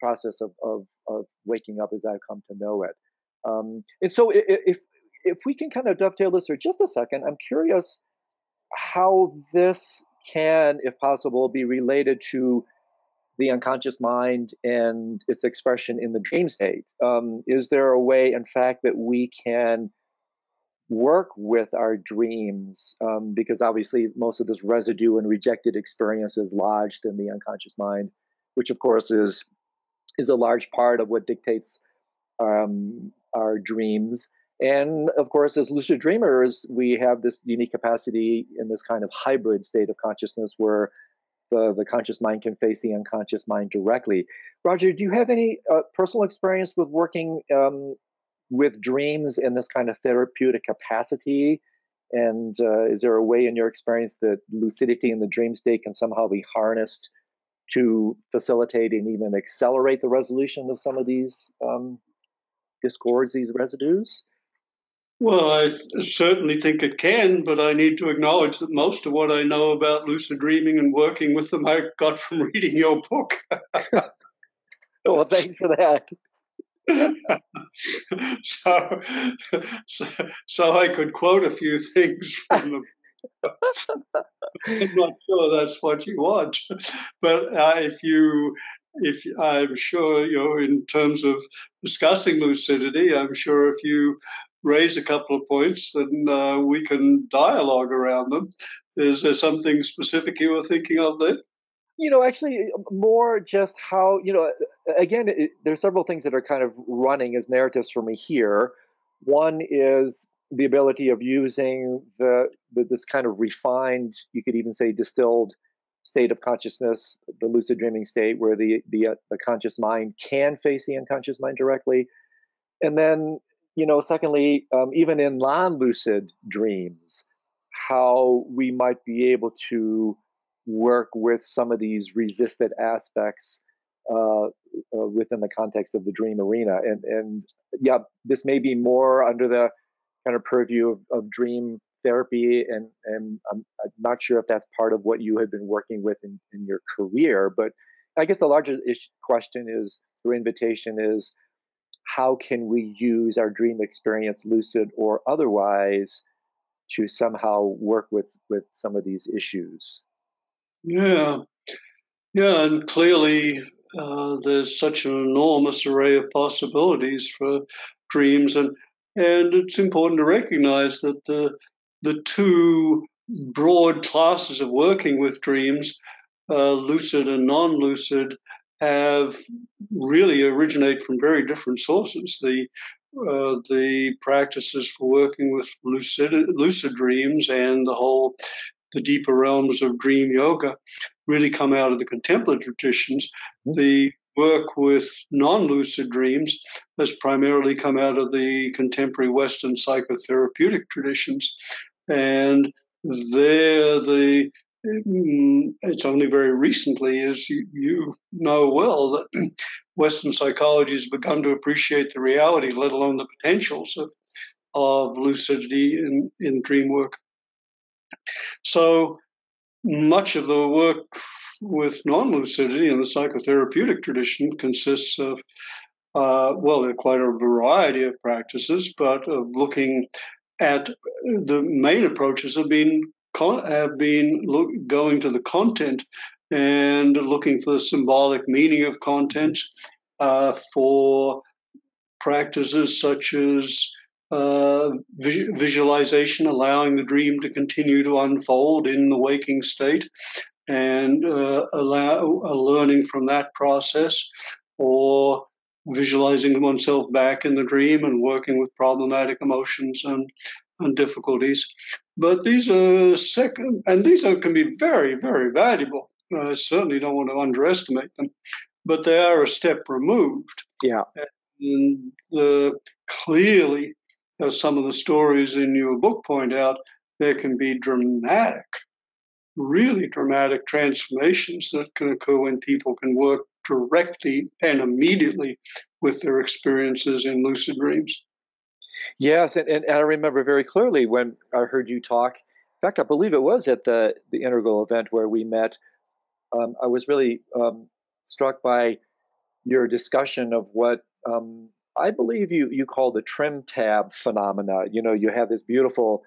process of, of, of waking up as I've come to know it. Um, and so if, If we can kind of dovetail this for just a second, I'm curious how this can, if possible, be related to the unconscious mind and its expression in the dream state? Um, is there a way, in fact, that we can work with our dreams? Um, because obviously most of this residue and rejected experience is lodged in the unconscious mind, which of course is, is a large part of what dictates um, our dreams. And of course, as lucid dreamers, we have this unique capacity in this kind of hybrid state of consciousness where the, the conscious mind can face the unconscious mind directly. Roger, do you have any uh, personal experience with working um, with dreams in this kind of therapeutic capacity? And uh, is there a way in your experience that lucidity in the dream state can somehow be harnessed to facilitate and even accelerate the resolution of some of these um, discords, these residues? Well, I certainly think it can, but I need to acknowledge that most of what I know about lucid dreaming and working with them I got from reading your book. Well, thanks for that. so, so, so I could quote a few things from the book. I'm not sure that's what you want, but uh, if you, if I'm sure you know, in terms of discussing lucidity, I'm sure if you raise a couple of points, then uh, we can dialogue around them. Is there something specific you were thinking of there? You know, actually, more just how, you know, again, it, there are several things that are kind of running as narratives for me here. One is the ability of using the, the this kind of refined, you could even say distilled state of consciousness, the lucid dreaming state, where the, the, uh, the conscious mind can face the unconscious mind directly. And then, you know, secondly, um, even in non-lucid dreams, how we might be able to work with some of these resisted aspects uh, uh, within the context of the dream arena. And, and yeah, this may be more under the kind of purview of, of dream therapy, and, and I'm, I'm not sure if that's part of what you have been working with in, in your career, but I guess the larger issue, question is, or invitation is, how can we use our dream experience, lucid or otherwise, to somehow work with, with some of these issues? Yeah, yeah, and clearly uh, there's such an enormous array of possibilities for dreams, and and it's important to recognize that the the two broad classes of working with dreams, uh, lucid and non-lucid, have really originate from very different sources. The uh, the practices for working with lucid lucid dreams and the whole the deeper realms of dream yoga really come out of the contemplative traditions. Mm-hmm. The work with non-lucid dreams has primarily come out of the contemporary Western psychotherapeutic traditions, and there the it's only very recently, as you, you know well, that Western psychology has begun to appreciate the reality, let alone the potentials of, of lucidity in, in dream work. So much of the work with non-lucidity in the psychotherapeutic tradition consists of, uh, well, quite a variety of practices, but of looking at the main approaches have been have been look, going to the content and looking for the symbolic meaning of content uh, for practices such as uh, visualization, allowing the dream to continue to unfold in the waking state and uh, allow, uh, learning from that process, or visualizing oneself back in the dream and working with problematic emotions and and difficulties. But these are second, and these are, can be very, very valuable. I certainly don't want to underestimate them, but they are a step removed. Yeah. And the, clearly, as some of the stories in your book point out, there can be dramatic, really dramatic transformations that can occur when people can work directly and immediately with their experiences in lucid dreams. Yes, and, and I remember very clearly when I heard you talk. In fact, I believe it was at the, the Integral event where we met. Um, I was really um, struck by your discussion of what um, I believe you, you call the trim tab phenomena. You know, you have this beautiful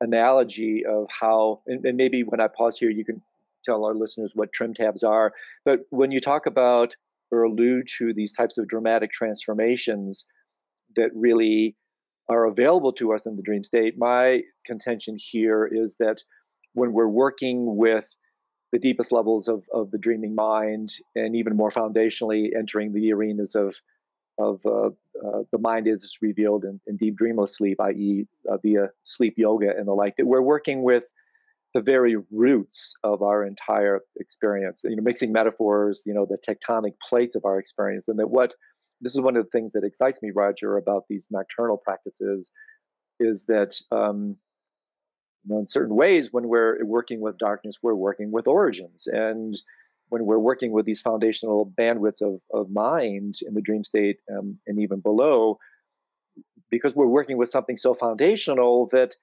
analogy of how, and, and maybe when I pause here, you can tell our listeners what trim tabs are. But when you talk about or allude to these types of dramatic transformations that really are available to us in the dream state, my contention here is that when we're working with the deepest levels of, of the dreaming mind, and even more foundationally entering the arenas of of uh, uh, the mind as it's revealed in, in deep dreamless sleep, that is uh, via sleep yoga and the like, that we're working with the very roots of our entire experience, you know, mixing metaphors, you know, the tectonic plates of our experience. And that what, this is one of the things that excites me, Roger, about these nocturnal practices, is that um, you know, in certain ways, when we're working with darkness, we're working with origins. And when we're working with these foundational bandwidths of, of mind in the dream state um, and even below, because we're working with something so foundational that,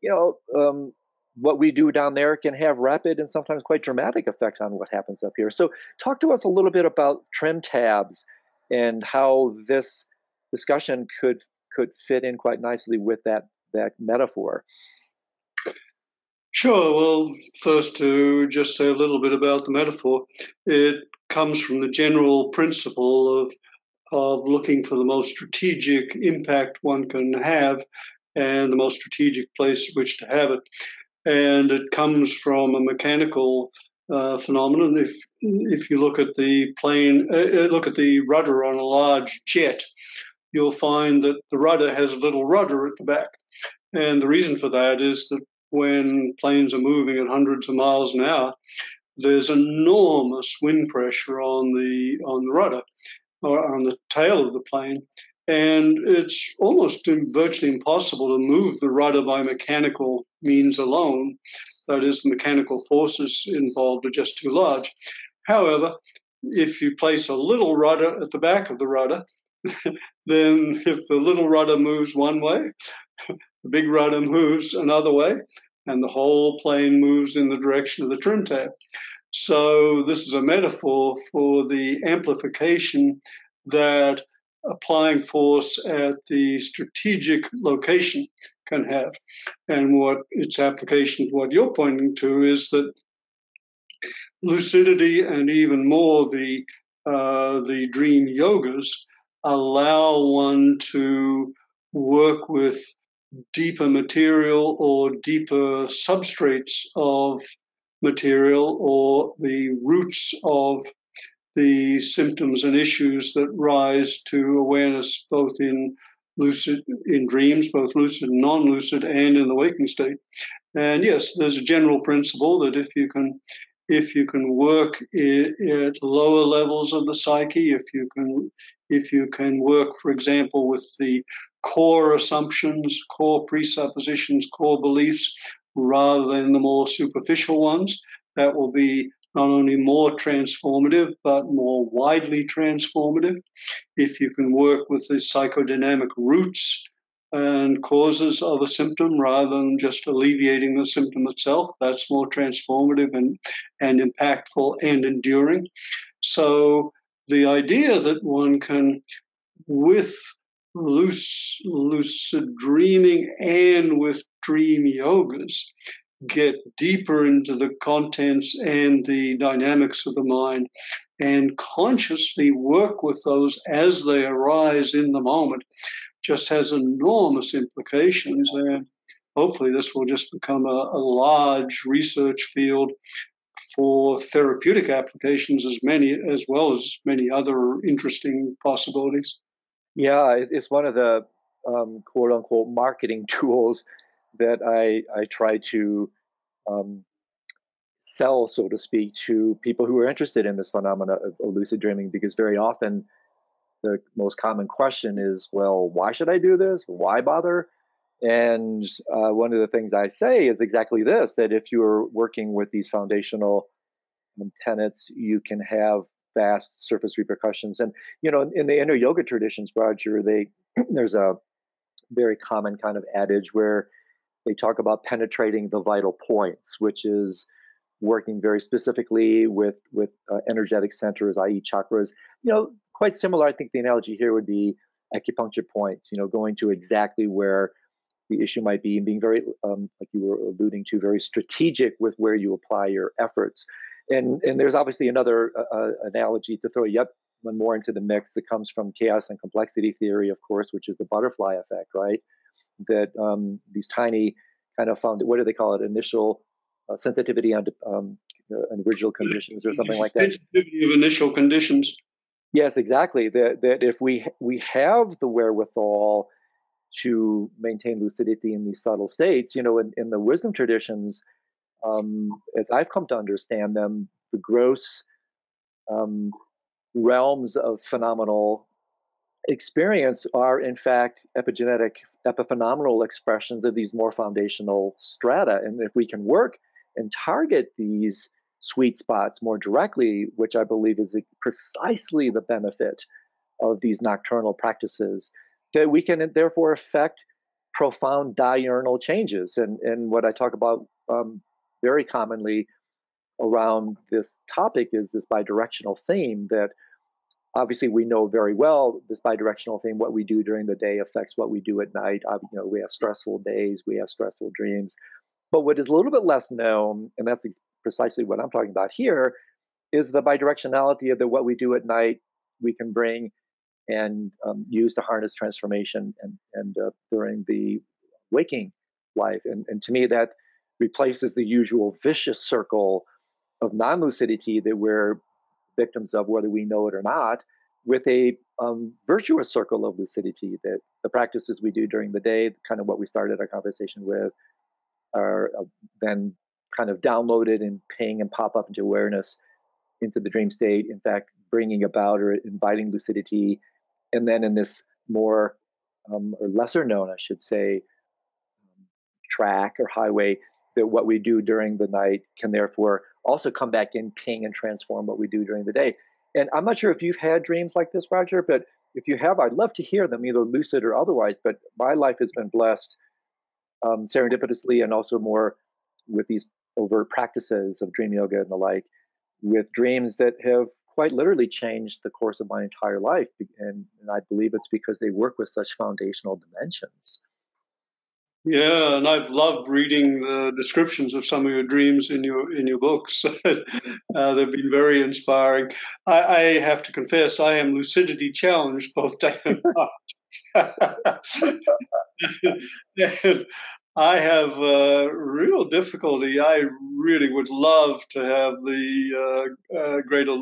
you know, um, what we do down there can have rapid and sometimes quite dramatic effects on what happens up here. So talk to us a little bit about trim tabs and how this discussion could could fit in quite nicely with that that metaphor. Sure. Well, first to just say a little bit about the metaphor. It comes from the general principle of of looking for the most strategic impact one can have and the most strategic place at which to have it. And it comes from a mechanical uh, phenomenon. If if you look at the plane, uh, look at the rudder on a large jet, you'll find that the rudder has a little rudder at the back. And the reason for that is that when planes are moving at hundreds of miles an hour, there's enormous wind pressure on the on the rudder or on the tail of the plane. And it's almost virtually impossible to move the rudder by mechanical means alone. That is, the mechanical forces involved are just too large. However, if you place a little rudder at the back of the rudder, then if the little rudder moves one way, the big rudder moves another way, and the whole plane moves in the direction of the trim tab. So this is a metaphor for the amplification that applying force at the strategic location can have. And what its application, what you're pointing to, is that lucidity and even more the uh, the dream yogas allow one to work with deeper material or deeper substrates of material or the roots of the symptoms and issues that rise to awareness, both in lucid, in dreams, both lucid and non-lucid, and in the waking state. And yes, there's a general principle that if you can, if you can work at lower levels of the psyche, if you can, if you can work, for example, with the core assumptions, core presuppositions, core beliefs, rather than the more superficial ones, that will be not only more transformative, but more widely transformative. If you can work with the psychodynamic roots and causes of a symptom rather than just alleviating the symptom itself, that's more transformative and, and impactful and enduring. So the idea that one can, with loose, lucid dreaming and with dream yogas, get deeper into the contents and the dynamics of the mind and consciously work with those as they arise in the moment, just has enormous implications. And hopefully this will just become a, a large research field for therapeutic applications as many as well as many other interesting possibilities. Yeah, it's one of the um, quote unquote marketing tools that I, I try to um, sell, so to speak, to people who are interested in this phenomena of, of lucid dreaming, because very often the most common question is, well, why should I do this? Why bother? And uh, one of the things I say is exactly this, that if you're working with these foundational tenets, you can have vast surface repercussions. And, you know, in, in the inner yoga traditions, Roger, they, there's a very common kind of adage where they talk about penetrating the vital points, which is working very specifically with with uh, energetic centers, that is chakras. You know, quite similar. I think the analogy here would be acupuncture points. You know, going to exactly where the issue might be in being very, um, like you were alluding to, very strategic with where you apply your efforts. And and there's obviously another uh, analogy to throw yet one more into the mix that comes from chaos and complexity theory, of course, which is the butterfly effect, right? That um, these tiny kind of found, what do they call it? Initial uh, sensitivity on um, uh, original conditions or something like that. Sensitivity of initial conditions. Yes, exactly. That that if we we have the wherewithal to maintain lucidity in these subtle states, you know, in, in the wisdom traditions. Um, as I've come to understand them, the gross um, realms of phenomenal experience are, in fact, epigenetic, epiphenomenal expressions of these more foundational strata. And if we can work and target these sweet spots more directly, which I believe is precisely the benefit of these nocturnal practices, that we can therefore affect profound diurnal changes. And, and what I talk about um, very commonly around this topic is this bidirectional theme that obviously we know very well, this bidirectional theme, what we do during the day affects what we do at night. You know, we have stressful days, we have stressful dreams. But what is a little bit less known, and that's precisely what I'm talking about here, is the bidirectionality of the, what we do at night we can bring and um, use to harness transformation and, and uh, during the waking life. And, and to me, that replaces the usual vicious circle of non-lucidity that we're victims of, whether we know it or not, with a um, virtuous circle of lucidity, that the practices we do during the day, kind of what we started our conversation with, are uh, then kind of downloaded and ping and pop up into awareness, into the dream state, in fact, bringing about or inviting lucidity. And then in this more um, or lesser known, I should say, track or highway, that what we do during the night can therefore also come back in, ping, and transform what we do during the day. And I'm not sure if you've had dreams like this, Roger, but if you have, I'd love to hear them, either lucid or otherwise. But my life has been blessed um, serendipitously, and also more with these overt practices of dream yoga and the like, with dreams that have quite literally changed the course of my entire life. And, and I believe it's because they work with such foundational dimensions. Yeah, and I've loved reading the descriptions of some of your dreams in your in your books. uh, they've been very inspiring. I, I have to confess, I am lucidity challenged both day and night. And I have uh, real difficulty. I really would love to have the uh, uh, greater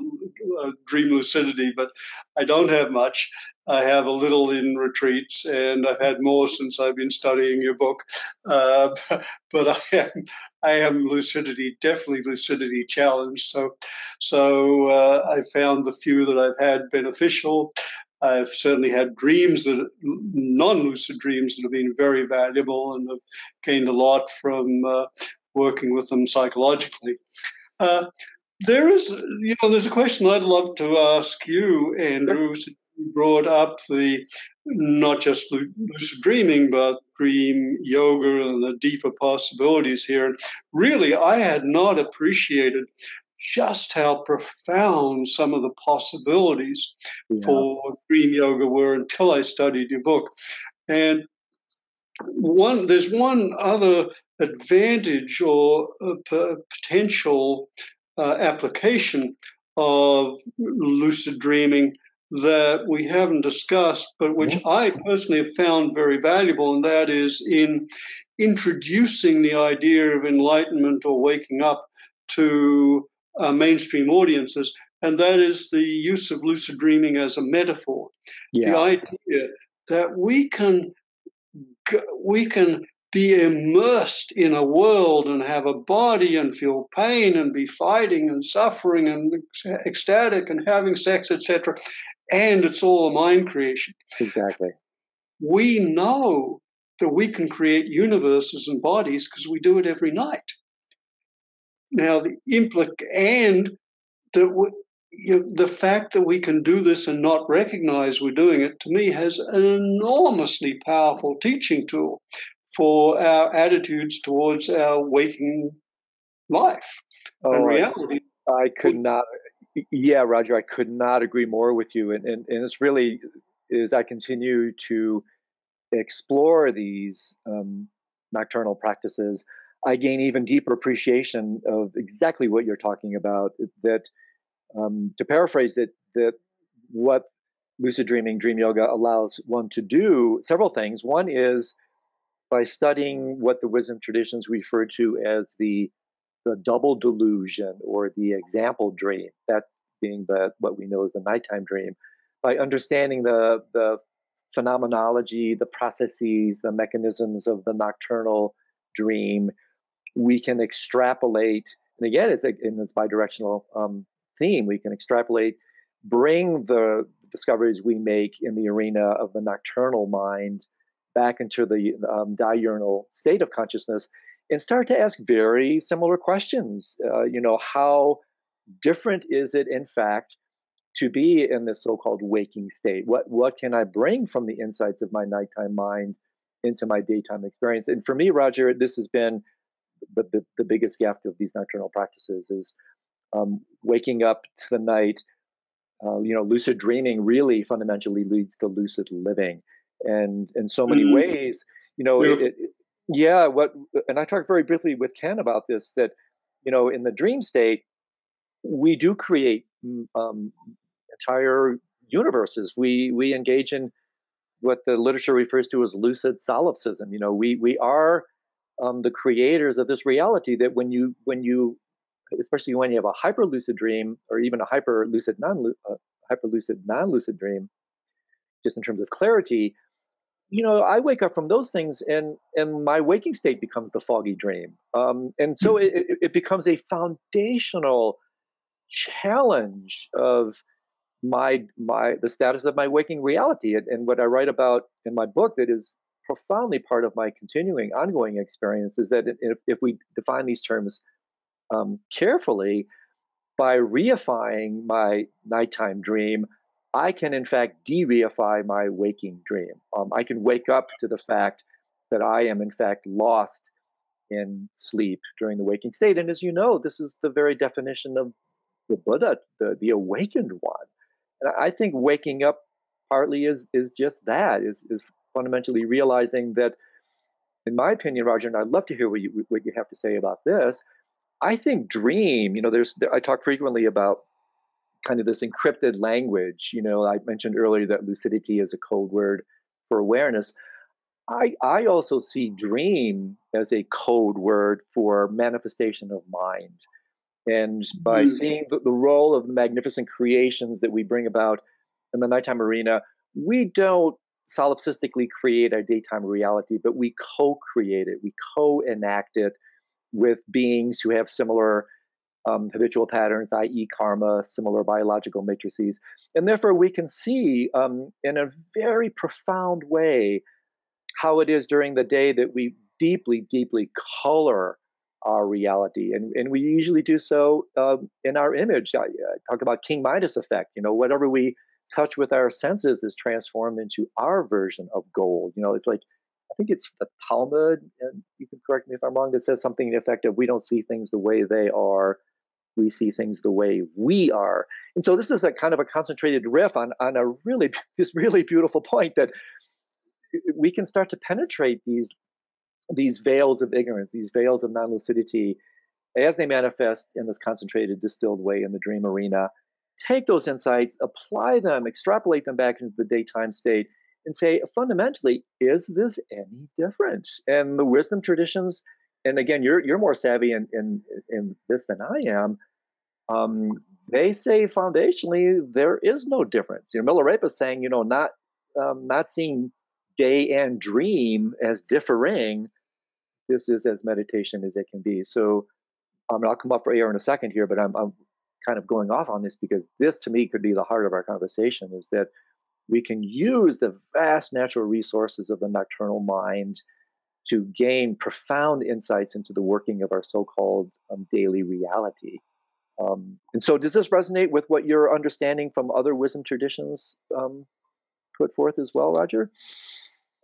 uh, dream lucidity, but I don't have much. I have a little in retreats, and I've had more since I've been studying your book. Uh, but I am, I am lucidity, definitely lucidity challenged. So, so uh, I found the few that I've had beneficial. I've certainly had dreams that non-lucid dreams that have been very valuable, and have gained a lot from uh, working with them psychologically. Uh, there is, you know, there's a question I'd love to ask you, Andrew. You brought up the not just lucid dreaming, but dream yoga and the deeper possibilities here. And really, I had not appreciated just how profound some of the possibilities yeah. for dream yoga were until I studied your book. And one, there's one other advantage or uh, p- potential uh, application of lucid dreaming that we haven't discussed, but which yeah. I personally have found very valuable, and that is in introducing the idea of enlightenment or waking up to Uh, mainstream audiences, and that is the use of lucid dreaming as a metaphor. Yeah. The idea that we can we can be immersed in a world and have a body and feel pain and be fighting and suffering and ec- ecstatic and having sex, et cetera, and it's all a mind creation. Exactly. We know that we can create universes and bodies because we do it every night. Now, the implic and the, w- you know, the fact that we can do this and not recognize we're doing it, to me, has an enormously powerful teaching tool for our attitudes towards our waking life oh, and reality. I, I could not. Yeah, Roger, I could not agree more with you. And, and, and it's really, as I continue to explore these um, nocturnal practices, I gain even deeper appreciation of exactly what you're talking about. That, um, to paraphrase it, that what lucid dreaming, dream yoga allows one to do several things. One is by studying what the wisdom traditions refer to as the the double delusion or the example dream, that being the, what we know as the nighttime dream, by understanding the, the phenomenology, the processes, the mechanisms of the nocturnal dream, we can extrapolate, and again, it's, and it's bi-directional um, theme, we can extrapolate, bring the discoveries we make in the arena of the nocturnal mind back into the um, diurnal state of consciousness and start to ask very similar questions. Uh, you know, how different is it, in fact, to be in this so-called waking state? What what can I bring from the insights of my nighttime mind into my daytime experience? And for me, Roger, this has been the the, the biggest gift of these nocturnal practices is um, waking up to the night. Uh, you know, lucid dreaming really fundamentally leads to lucid living, and in so many mm-hmm. ways, you know, it, it, yeah. What and I talked very briefly with Ken about this. That you know, in the dream state, we do create um, entire universes. We we engage in what the literature refers to as lucid solipsism. You know, we we are um, the creators of this reality. That when you when you, especially when you have a hyper lucid dream, or even a hyper lucid non uh, hyper lucid non lucid dream, just in terms of clarity, you know, I wake up from those things, and and my waking state becomes the foggy dream. Um, and so it, it becomes a foundational challenge of my my the status of my waking reality, and, and what I write about in my book that is profoundly part of my continuing ongoing experience is that if, if we define these terms um, carefully, by reifying my nighttime dream, I can in fact de-reify my waking dream. Um, I can wake up to the fact that I am in fact lost in sleep during the waking state, and as you know, this is the very definition of the Buddha, the, the awakened one. And I think waking up partly is is just that, is is fundamentally realizing that, in my opinion, Roger, and I'd love to hear what you what you have to say about this. I think dream, you know, there's I talk frequently about kind of this encrypted language. You know, I mentioned earlier that lucidity is a code word for awareness. I I also see dream as a code word for manifestation of mind. And by seeing the, the role of the magnificent creations that we bring about in the nighttime arena, we don't solipsistically create our daytime reality, but we co-create it. We co-enact it with beings who have similar um, habitual patterns, that is karma, similar biological matrices. And therefore, we can see um, in a very profound way how it is during the day that we deeply, deeply color our reality, and and we usually do so uh, in our image. I, I talk about King Midas effect. You know, whatever we touch with our senses is transformed into our version of gold. You know, it's like, I think it's the Talmud, and you can correct me if I'm wrong, that says something to the effect of, we don't see things the way they are, we see things the way we are. And so this is a kind of a concentrated riff on on a really this really beautiful point that we can start to penetrate these these veils of ignorance, these veils of non-lucidity, as they manifest in this concentrated, distilled way in the dream arena. Take those insights, apply them, extrapolate them back into the daytime state, and say, fundamentally, is this any different? And the wisdom traditions, and again, you're you're more savvy in in, in this than I am, um, they say foundationally, there is no difference. You know, Milarepa's saying, you know, not um, not seeing day and dream as differing, this is as meditation as it can be. So um, I'll come up for air in a second here, but I'm, I'm kind of going off on this because this to me could be the heart of our conversation, is that we can use the vast natural resources of the nocturnal mind to gain profound insights into the working of our so-called um, daily reality. Um, and so does this resonate with what you're understanding from other wisdom traditions um, put forth as well, Roger?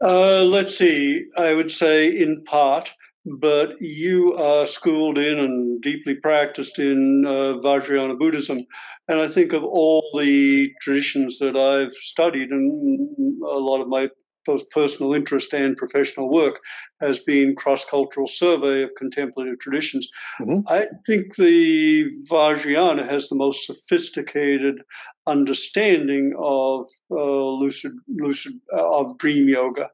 Uh, let's see, I would say in part, but you are schooled in and deeply practiced in uh, Vajrayana Buddhism. And I think of all the traditions that I've studied, and a lot of my both personal interest and professional work as being cross-cultural survey of contemplative traditions. Mm-hmm. I think the Vajrayana has the most sophisticated understanding of uh, lucid, lucid uh, of dream yoga.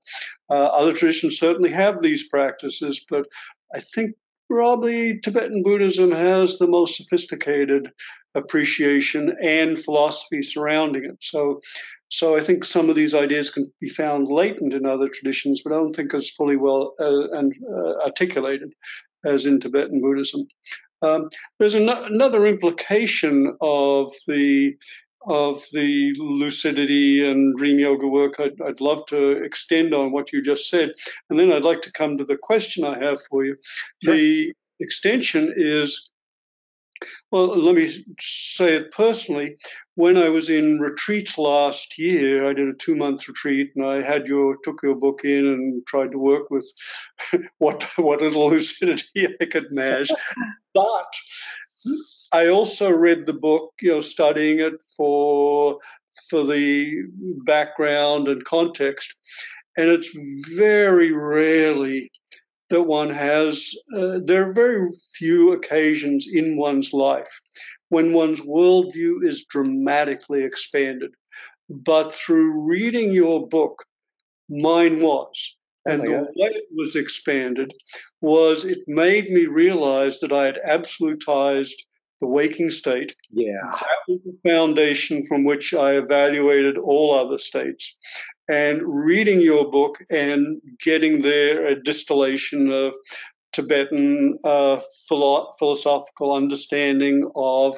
Uh, other traditions certainly have these practices, but I think probably Tibetan Buddhism has the most sophisticated appreciation and philosophy surrounding it. So, so I think some of these ideas can be found latent in other traditions, but I don't think it's fully well uh, and uh, articulated as in Tibetan Buddhism. Um, there's an- another implication of the of the lucidity and dream yoga work I'd, I'd love to extend on what you just said. And then I'd like to come to the question I have for you. Sure. The extension is, well, let me say it personally. When I was in retreat last year, I did a two-month retreat, and I had your took your book in and tried to work with what, what little lucidity I could manage. But I also read the book, you know, studying it for for the background and context, and it's very rarely that one has, uh, there are very few occasions in one's life when one's worldview is dramatically expanded. But through reading your book, mine was. And oh the God. way it was expanded was it made me realize that I had absolutized the waking state. Yeah. That was the foundation from which I evaluated all other states. And reading your book and getting there a distillation of Tibetan uh, philo- philosophical understanding of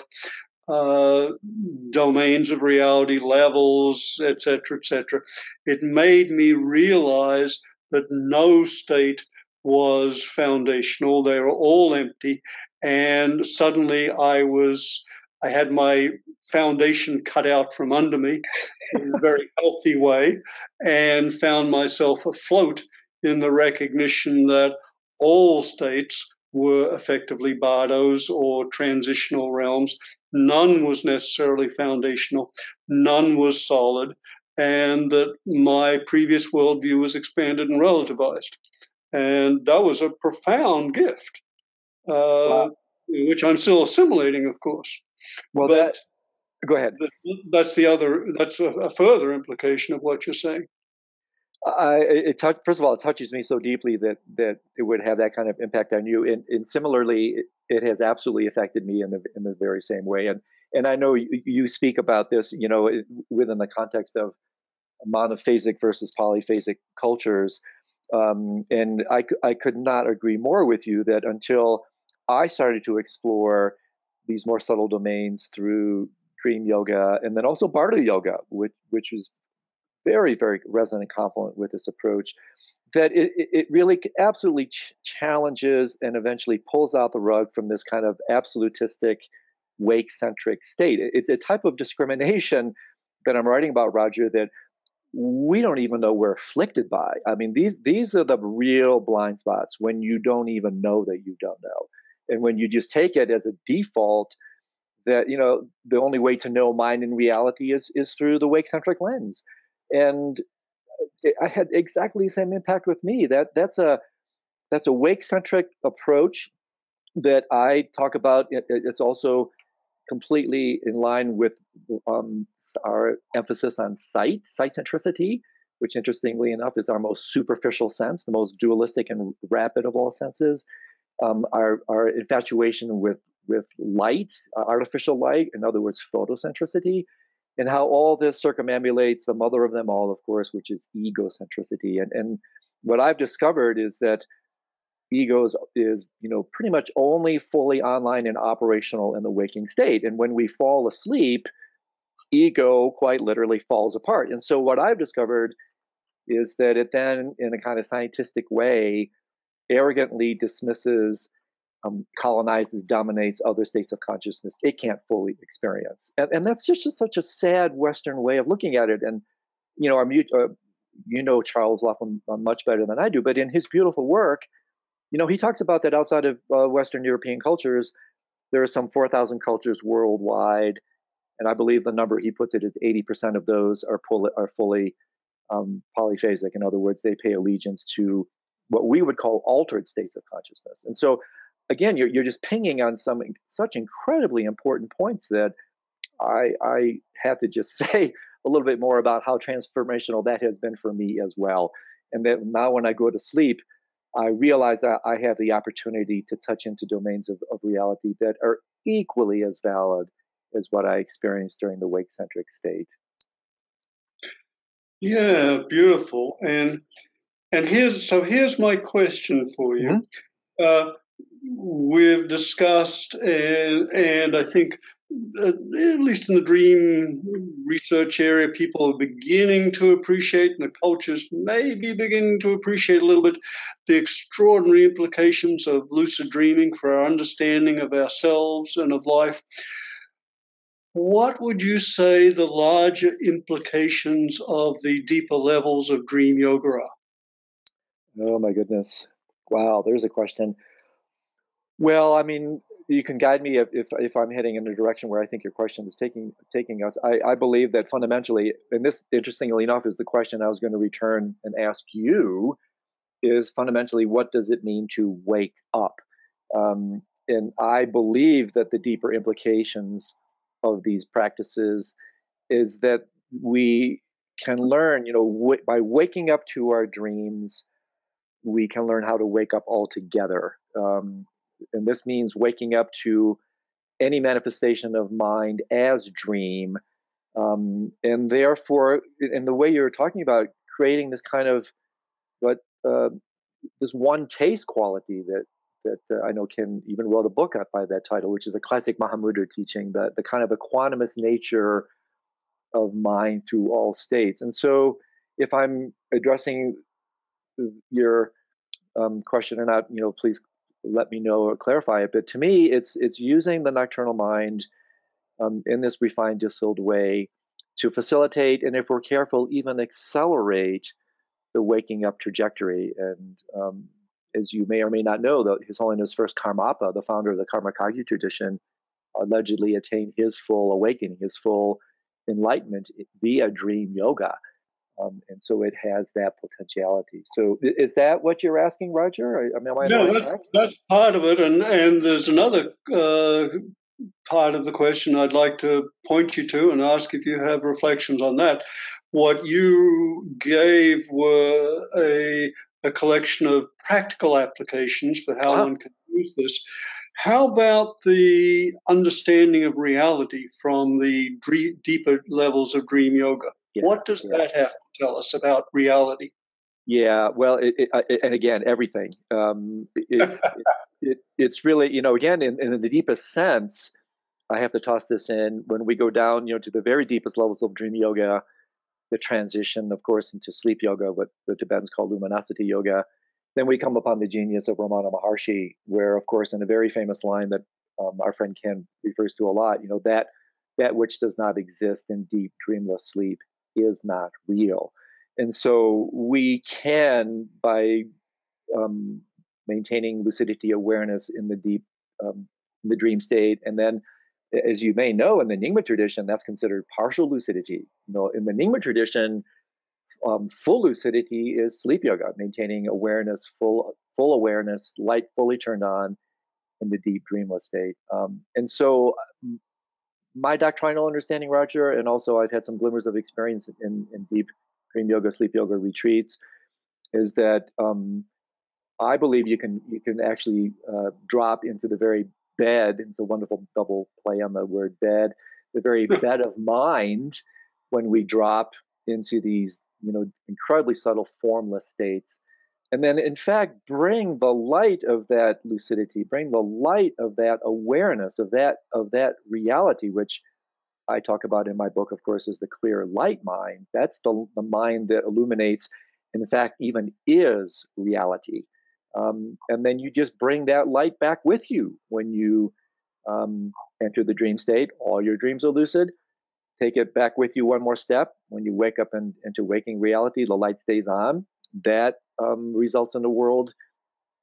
uh, domains of reality, levels, et cetera, et cetera. It made me realize that no state was foundational. They were all empty. And suddenly I was, I had my foundation cut out from under me in a very healthy way, and found myself afloat in the recognition that all states were effectively bardos or transitional realms. None was necessarily foundational. None was solid. And that my previous worldview was expanded and relativized. And that was a profound gift, uh, wow. which I'm still assimilating, of course. Well, but that, go ahead. That's the other, that's a, a further implication of what you're saying. I, it touch, first of all, it touches me so deeply that, that it would have that kind of impact on you. And, and similarly, it has absolutely affected me in the, in the very same way. And And I know you speak about this, you know, within the context of monophasic versus polyphasic cultures. Um, and I, I could not agree more with you that until I started to explore these more subtle domains through dream yoga and then also Bardo yoga, which which is very, very resonant and confluent with this approach, that it, it really absolutely ch- challenges and eventually pulls out the rug from this kind of absolutistic wake-centric state. It's a type of discrimination that I'm writing about, Roger, that we don't even know we're afflicted by. I mean, these these are the real blind spots when you don't even know that you don't know. And when you just take it as a default that, you know, the only way to know mind and reality is is through the wake-centric lens. And I had exactly the same impact with me. That that's a that's a wake-centric approach that I talk about. It's also completely in line with um, our emphasis on sight, sight centricity, which interestingly enough is our most superficial sense, the most dualistic and rapid of all senses. Um, our, our infatuation with, with light, uh, artificial light, in other words, photocentricity, and how all this circumambulates the mother of them all, of course, which is egocentricity. And, and what I've discovered is that ego is, is, you know, pretty much only fully online and operational in the waking state. And when we fall asleep, ego quite literally falls apart. And so what I've discovered is that it then, in a kind of scientific way, arrogantly dismisses, um, colonizes, dominates other states of consciousness it can't fully experience. And, and that's just, just such a sad Western way of looking at it. And, you know, our, uh, you know Charles Laughlin much better than I do, but in his beautiful work, you know, he talks about that outside of uh, Western European cultures, there are some four thousand cultures worldwide, and I believe the number he puts it is eighty percent of those are, pull- are fully um, polyphasic. In other words, they pay allegiance to what we would call altered states of consciousness. And so, again, you're, you're just pinging on some such incredibly important points that I, I have to just say a little bit more about how transformational that has been for me as well. And that now when I go to sleep, I realize that I have the opportunity to touch into domains of, of reality that are equally as valid as what I experienced during the wake-centric state. Yeah, beautiful. And and here's so here's my question for you. Mm-hmm. Uh, we've discussed, and and I think uh, at least in the dream research area, people are beginning to appreciate, and the cultures may be beginning to appreciate a little bit, the extraordinary implications of lucid dreaming for our understanding of ourselves and of life. What would you say the larger implications of the deeper levels of dream yoga are? Oh, my goodness. Wow, there's a question. Well, I mean, you can guide me if, if, if I'm heading in the direction where I think your question is taking taking us. I, I believe that fundamentally, and this, interestingly enough, is the question I was going to return and ask you, is fundamentally, what does it mean to wake up? Um, and I believe that the deeper implications of these practices is that we can learn, you know, w- by waking up to our dreams, we can learn how to wake up altogether. Um, and this means waking up to any manifestation of mind as dream. Um, and therefore, in the way you're talking about creating this kind of, what uh, this one taste quality that that uh, I know Ken even wrote a book up by that title, which is a classic Mahamudra teaching, the, the kind of equanimous nature of mind through all states. And so if I'm addressing your um, question or not, you know, please let me know or clarify it. But to me, it's it's using the nocturnal mind um, in this refined, distilled way to facilitate, and if we're careful, even accelerate the waking up trajectory. And um as you may or may not know, that His Holiness First Karmapa, the founder of the Karmakagyu tradition, allegedly attained his full awakening, his full enlightenment via dream yoga. Um, and so it has that potentiality. So is that what you're asking, Roger? I mean, am I no, that's, that's part of it. And, and there's another uh, part of the question I'd like to point you to and ask if you have reflections on that. What you gave were a... a collection of practical applications for how wow. one can use this. How about the understanding of reality from the dream, deeper levels of dream yoga? Yeah, what does yeah. that have to tell us about reality? Yeah, well, it, it, it, and again, everything. Um, it, it, it, it's really, you know, again, in, in the deepest sense, I have to toss this in. When we go down, you know, to the very deepest levels of dream yoga, the transition, of course, into sleep yoga, what the Tibetans call luminosity yoga. Then we come upon the genius of Ramana Maharshi, where, of course, in a very famous line that um, our friend Ken refers to a lot, you know, that that which does not exist in deep, dreamless sleep is not real. And so we can, by um, maintaining lucidity awareness in the deep, um, the dream state, and then, as you may know, in the Nyingma tradition, that's considered partial lucidity. You know, in the Nyingma tradition, um, full lucidity is sleep yoga, maintaining awareness, full full awareness, light fully turned on in the deep dreamless state. Um, and so my doctrinal understanding, Roger, and also I've had some glimmers of experience in, in deep dream yoga, sleep yoga retreats, is that um, I believe you can, you can actually uh, drop into the very bed, it's a wonderful double play on the word bed, the very bed of mind, when we drop into these, you know, incredibly subtle formless states. And then, in fact, bring the light of that lucidity, bring the light of that awareness, of that, of that reality, which I talk about in my book, of course, is the clear light mind. That's the, the mind that illuminates, and in fact, even is reality. Um, and then you just bring that light back with you when you um, enter the dream state. All your dreams are lucid. Take it back with you one more step. When you wake up and, into waking reality, the light stays on. That um, results in a world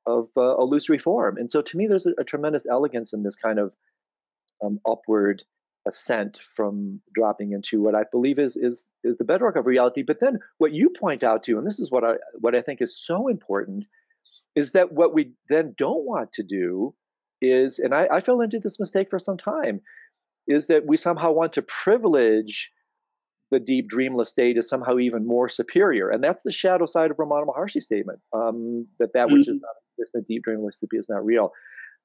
of uh, illusory form. And so to me, there's a, a tremendous elegance in this kind of um, upward ascent from dropping into what I believe is is is the bedrock of reality. But then what you point out to, and this is what I what I think is so important, is that what we then don't want to do is, and I, I fell into this mistake for some time, is that we somehow want to privilege the deep dreamless state as somehow even more superior. And that's the shadow side of Ramana Maharshi statement, um, that that which mm-hmm. is not existent, deep dreamless is not real.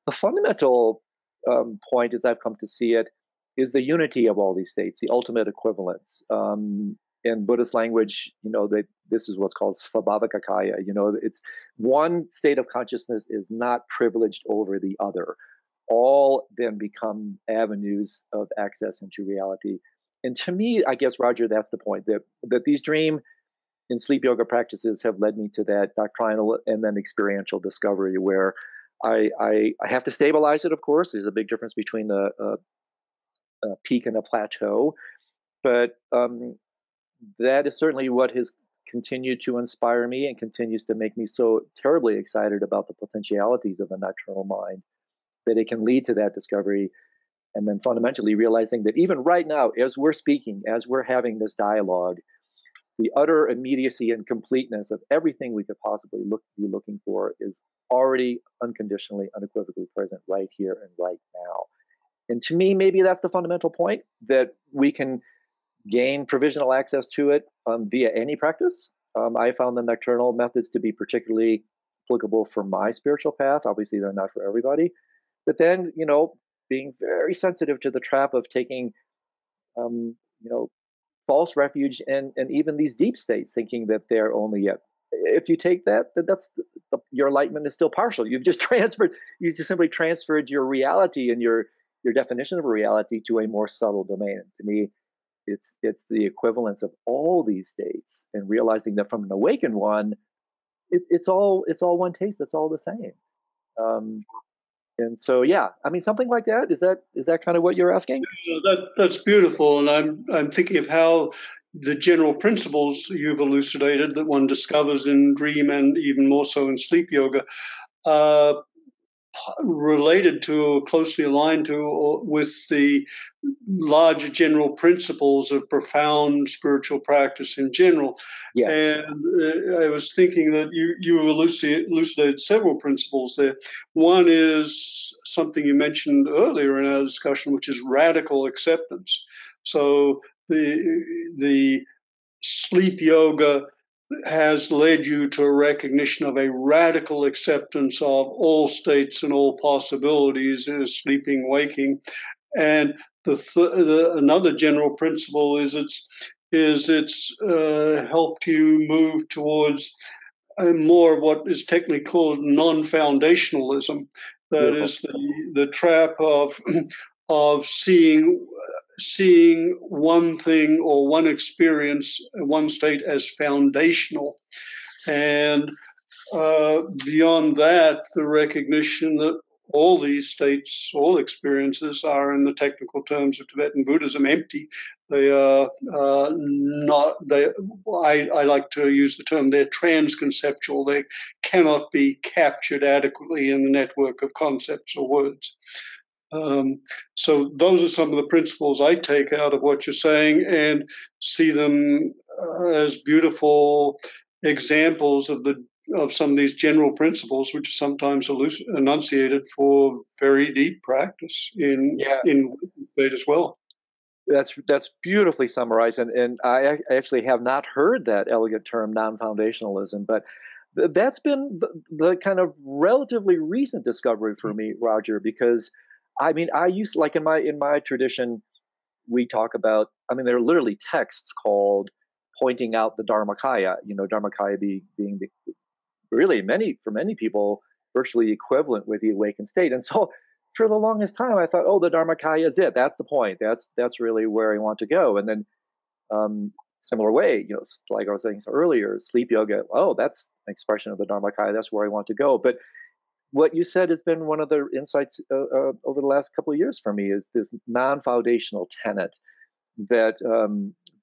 The fundamental um, point, as I've come to see it, is the unity of all these states, the ultimate equivalence. Um, in Buddhist language, you know, they, this is what's called svabhavakakaya. You know, it's one state of consciousness is not privileged over the other. All then become avenues of access into reality. And to me, I guess, Roger, that's the point, that that these dream and sleep yoga practices have led me to that doctrinal and then experiential discovery, where I I, I have to stabilize it. Of course, there's a big difference between a, a, a peak and a plateau, but um, that is certainly what has continued to inspire me and continues to make me so terribly excited about the potentialities of the nocturnal mind, that it can lead to that discovery. And then fundamentally realizing that even right now, as we're speaking, as we're having this dialogue, the utter immediacy and completeness of everything we could possibly look, be looking for is already unconditionally, unequivocally present right here and right now. And to me, maybe that's the fundamental point, that we can gain provisional access to it um, via any practice. Um, I found the nocturnal methods to be particularly applicable for my spiritual path. Obviously, they're not for everybody. But then, you know, being very sensitive to the trap of taking, um, you know, false refuge and and even these deep states, thinking that they're only it. If you take that, that that's the, your enlightenment is still partial. You've just transferred, you just simply transferred your reality and your your definition of reality to a more subtle domain. And to me, it's it's the equivalence of all these states, and realizing that from an awakened one, it, it's all it's all one taste. It's all the same. Um, And so, yeah, I mean, something like that. Is that is that kind of what you're asking? Yeah, that, that's beautiful. And I'm I'm thinking of how the general principles you've elucidated that one discovers in dream and even more so in sleep yoga uh, related to or closely aligned to or with the larger general principles of profound spiritual practice in general. Yes. And uh, I was thinking that you, you elucidated, elucidated several principles there. One is something you mentioned earlier in our discussion, which is radical acceptance. So the the sleep yoga has led you to a recognition of a radical acceptance of all states and all possibilities, sleeping, waking. And the, th the another general principle is it's is it's uh, helped you move towards a more of what is technically called non-foundationalism. That Beautiful. Is the the trap of of seeing. seeing one thing or one experience, one state as foundational. And uh, beyond that, the recognition that all these states, all experiences are, in the technical terms of Tibetan Buddhism, empty. They are uh, not, they, I, I like to use the term, they're transconceptual. They cannot be captured adequately in the network of concepts or words. Um, so those are some of the principles I take out of what you're saying, and see them uh, as beautiful examples of the of some of these general principles, which are sometimes enunciated for very deep practice in yeah. in state as well. That's that's beautifully summarized, and and I actually have not heard that elegant term, non-foundationalism, but that's been the, the kind of relatively recent discovery for me, Roger, because. I mean, I used like in my in my tradition, we talk about. I mean, there are literally texts called pointing out the Dharmakaya. You know, Dharmakaya be, being the, really many for many people virtually equivalent with the awakened state. And so, for the longest time, I thought, oh, the Dharmakaya is it. That's the point. That's that's really where I want to go. And then, um, similar way, you know, like I was saying earlier, sleep yoga. Oh, that's an expression of the Dharmakaya. That's where I want to go. But what you said has been one of the insights uh, uh, over the last couple of years for me, is this non-foundational tenet that um,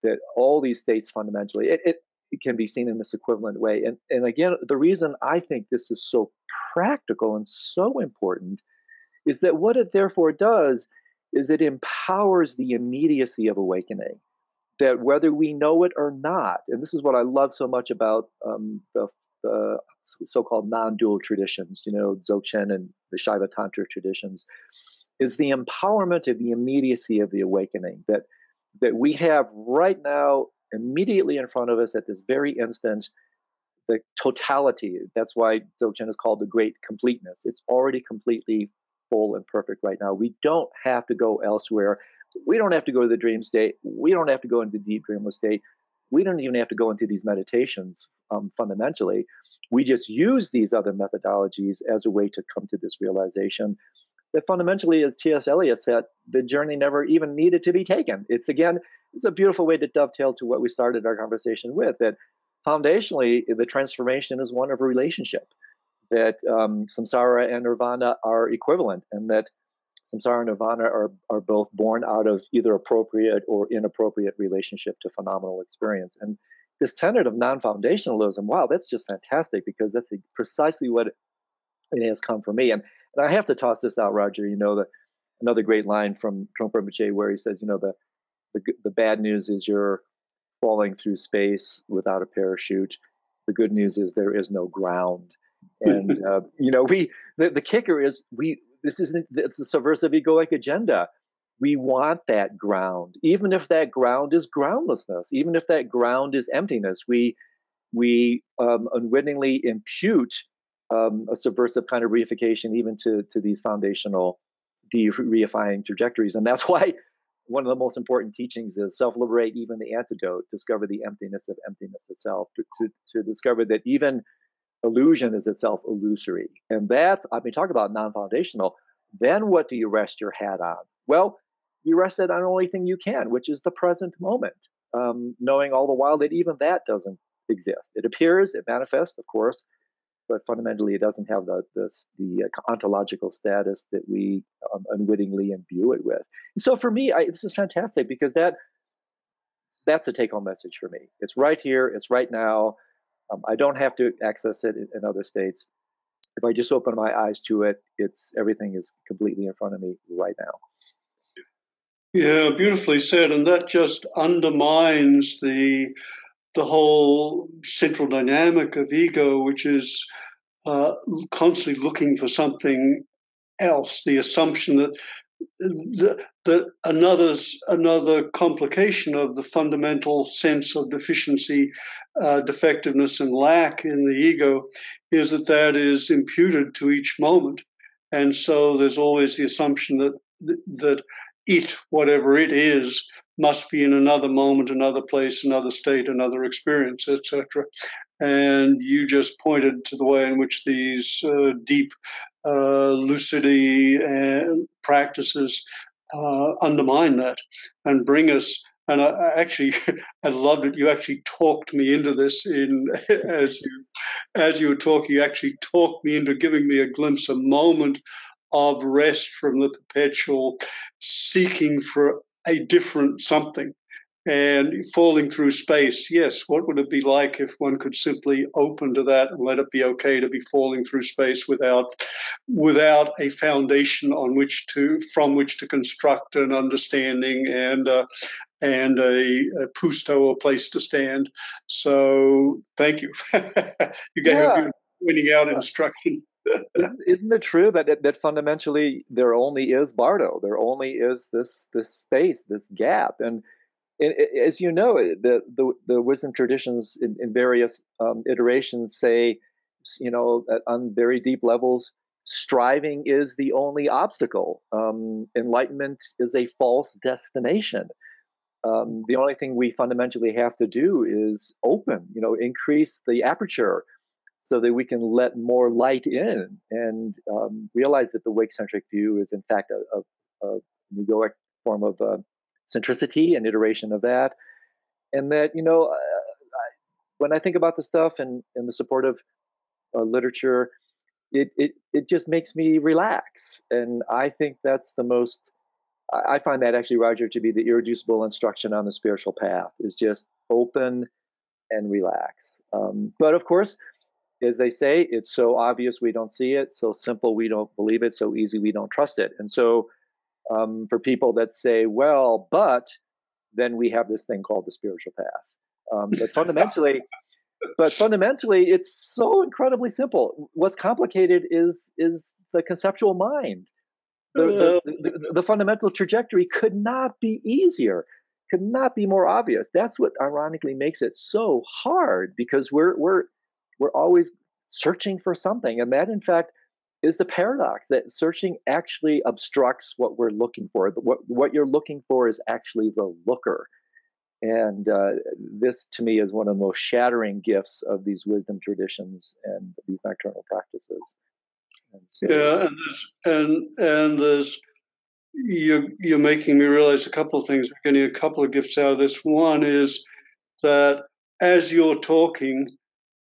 that all these states fundamentally, it, it, it can be seen in this equivalent way. And, and again, the reason I think this is so practical and so important is that what it therefore does is it empowers the immediacy of awakening, that whether we know it or not, and this is what I love so much about um, the, the so-called non-dual traditions, you know, Dzogchen and the Shaiva Tantra traditions, is the empowerment of the immediacy of the awakening, that that we have right now, immediately in front of us at this very instant, the totality. That's why Dzogchen is called the great completeness. It's already completely full and perfect right now. We don't have to go elsewhere. We don't have to go to the dream state. We don't have to go into the deep dreamless state. We don't even have to go into these meditations um, fundamentally. We just use these other methodologies as a way to come to this realization that fundamentally, as T S Eliot said, the journey never even needed to be taken. It's, again, it's a beautiful way to dovetail to what we started our conversation with, that foundationally, the transformation is one of a relationship, that um, samsara and nirvana are equivalent, and that samsara and nirvana are, are both born out of either appropriate or inappropriate relationship to phenomenal experience. And this tenet of non-foundationalism, wow, that's just fantastic, because that's precisely what it has come for me. And, and I have to toss this out, Roger, you know, the, another great line from Trungpa Rinpoche where he says, you know, the, the, the bad news is you're falling through space without a parachute. The good news is there is no ground. And, uh, you know, we the, the kicker is we this isn't it's a subversive egoic agenda. We want that ground, even if that ground is groundlessness, even if that ground is emptiness. We we um, unwittingly impute um, a subversive kind of reification even to to these foundational de-reifying trajectories, and that's why one of the most important teachings is self-liberate even the antidote, discover the emptiness of emptiness itself, to, to, to discover that even illusion is itself illusory. And that's, I mean, talk about non-foundational. Then what do you rest your hat on? Well, you rest it on the only thing you can, which is the present moment, um, knowing all the while that even that doesn't exist. It appears, it manifests, of course, but fundamentally it doesn't have the, the, the ontological status that we um, unwittingly imbue it with. And so for me, I, this is fantastic, because that that's a take-home message for me. It's right here, it's right now. Um, I don't have to access it in, in other states. If I just open my eyes to it, it's everything is completely in front of me right now. Yeah, beautifully said. And that just undermines the the whole central dynamic of ego, which is uh, constantly looking for something else, the assumption that the, the, another's, another complication of the fundamental sense of deficiency, uh, defectiveness, and lack in the ego is that that is imputed to each moment. And so there's always the assumption that that it, whatever it is, must be in another moment, another place, another state, another experience, et cetera. And you just pointed to the way in which these uh, deep uh, lucidity and practices uh, undermine that and bring us. And I, I actually, I loved it. You actually talked me into this. In as you as you were talking, you actually talked me into giving me a glimpse, a moment of rest from the perpetual seeking for a different something and falling through space. Yes, what would it be like if one could simply open to that and let it be okay to be falling through space without without a foundation on which to from which to construct an understanding and uh, and a, a pusto or place to stand. So thank you. You gave yeah. a good pointing out instruction. Isn't it true that that fundamentally there only is bardo, there only is this this space, this gap, and, and as you know, the the, the wisdom traditions in, in various um, iterations say, you know, on very deep levels, striving is the only obstacle. Um, enlightenment is a false destination. Um, the only thing we fundamentally have to do is open, you know, increase the aperture, so that we can let more light in and um, realize that the wake-centric view is, in fact, a, a, a an egoic form of uh, centricity, an iteration of that. And that, you know, uh, I, when I think about the stuff and, and the supportive uh, literature, it, it it just makes me relax. And I think that's the most, I, I find that actually, Roger, to be the irreducible instruction on the spiritual path, is just open and relax. Um, but of course, as they say, it's so obvious we don't see it, so simple we don't believe it, so easy we don't trust it. And so um, for people that say, well, but then we have this thing called the spiritual path. Um, but fundamentally, but fundamentally, it's so incredibly simple. What's complicated is is the conceptual mind. The, the, the, the fundamental trajectory could not be easier, could not be more obvious. That's what ironically makes it so hard, because we're we're we're always searching for something, and that in fact is the paradox, that searching actually obstructs what we're looking for. What what you're looking for is actually the looker. And uh, this, to me, is one of the most shattering gifts of these wisdom traditions and these nocturnal practices. And so yeah, and there's, and, and there's, you're, you're making me realize a couple of things. We're getting a couple of gifts out of this. One is that as you're talking,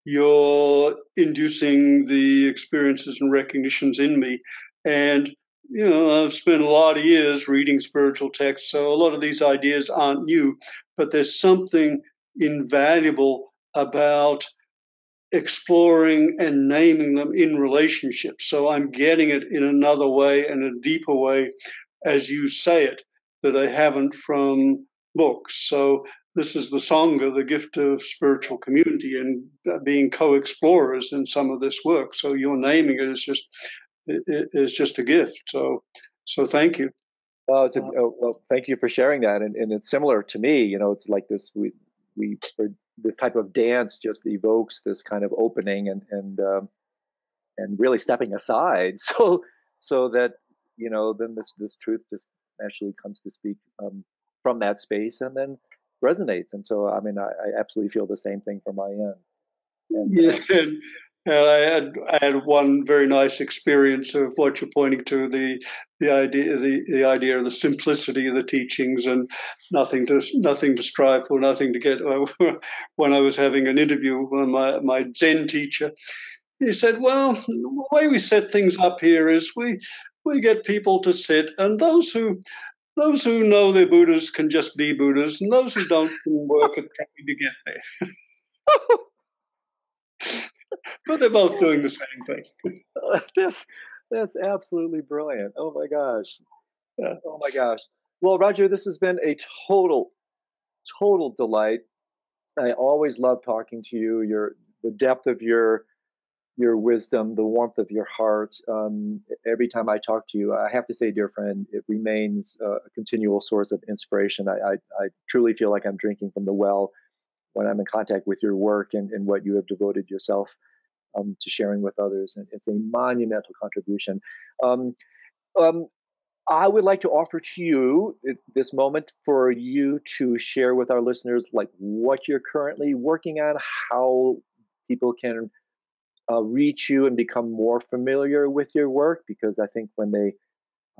you're inducing the experiences and recognitions in me. And, you know, I've spent a lot of years reading spiritual texts, so a lot of these ideas aren't new, but there's something invaluable about exploring and naming them in relationships. So I'm getting it in another way and a deeper way as you say it that I haven't from books. So this is the Sangha, the gift of spiritual community and being co-explorers in some of this work. So your naming it is just It's just a gift. So, so thank you. Well, it's a, oh, well, thank you for sharing that. And, and it's similar to me. You know, it's like this. We, we, this type of dance just evokes this kind of opening and and um, and really stepping aside, so so that you know, then this this truth just naturally comes to speak um, from that space and then resonates. And so, I mean, I, I absolutely feel the same thing from my end. And, yeah. Uh, And I had, I had one very nice experience of what you're pointing to, the the idea the, the idea of the simplicity of the teachings and nothing to nothing to strive for, nothing to get. When I was having an interview with my, my Zen teacher, he said, well, the way we set things up here is we we get people to sit, and those who those who know they're Buddhas can just be Buddhas, and those who don't can work at trying to get there. But they're both doing the same thing. that's, that's absolutely brilliant. Oh, my gosh. Yeah. Oh, my gosh. Well, Roger, this has been a total, total delight. I always love talking to you. Your the depth of your your wisdom, the warmth of your heart. Um, every time I talk to you, I have to say, dear friend, it remains a continual source of inspiration. I, I, I truly feel like I'm drinking from the well when I'm in contact with your work and, and what you have devoted yourself um, to sharing with others. And it's a monumental contribution. Um, um, I would like to offer to you this moment for you to share with our listeners, like what you're currently working on, how people can uh, reach you and become more familiar with your work, because I think when they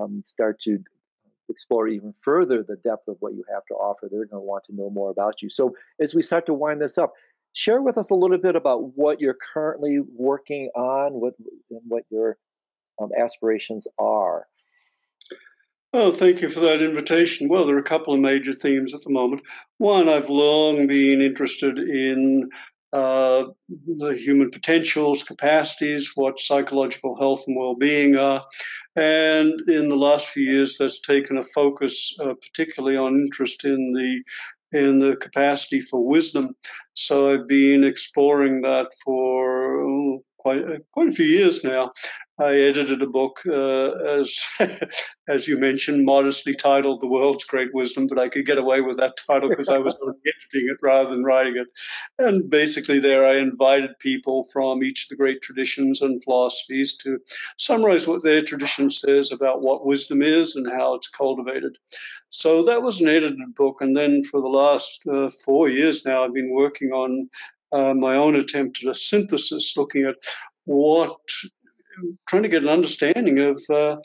um, start to explore even further the depth of what you have to offer, they're going to want to know more about you. So as we start to wind this up, share with us a little bit about what you're currently working on, what and what your um, aspirations are. Well, thank you for that invitation. Well, there are a couple of major themes at the moment. One, I've long been interested in uh, the human potentials, capacities, what psychological health and well-being are. And in the last few years, that's taken a focus uh, particularly on interest in the in the capacity for wisdom. So I've been exploring that for oh, quite quite a few years now. I edited a book, uh, as as you mentioned, modestly titled "The World's Great Wisdom," but I could get away with that title because I was editing it rather than writing it. And basically, there I invited people from each of the great traditions and philosophies to summarize what their tradition says about what wisdom is and how it's cultivated. So that was an edited book, and then for the last uh, four years now, I've been working on uh, my own attempt at a synthesis, looking at what. Trying to get an understanding of uh,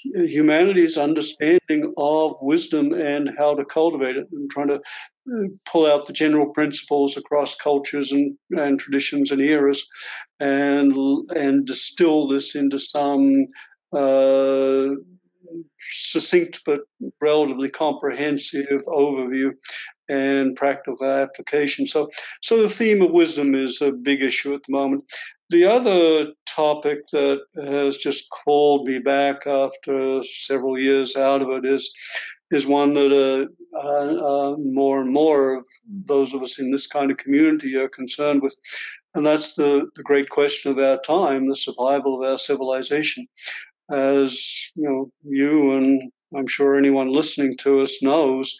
humanity's understanding of wisdom and how to cultivate it, and trying to pull out the general principles across cultures and, and traditions and eras, and and distill this into some uh, succinct but relatively comprehensive overview and practical application. So, so the theme of wisdom is a big issue at the moment. The other topic that has just called me back after several years out of it is is one that uh, uh, uh, more and more of those of us in this kind of community are concerned with, and that's the, the great question of our time, the survival of our civilization. As you know, you and I'm sure anyone listening to us knows,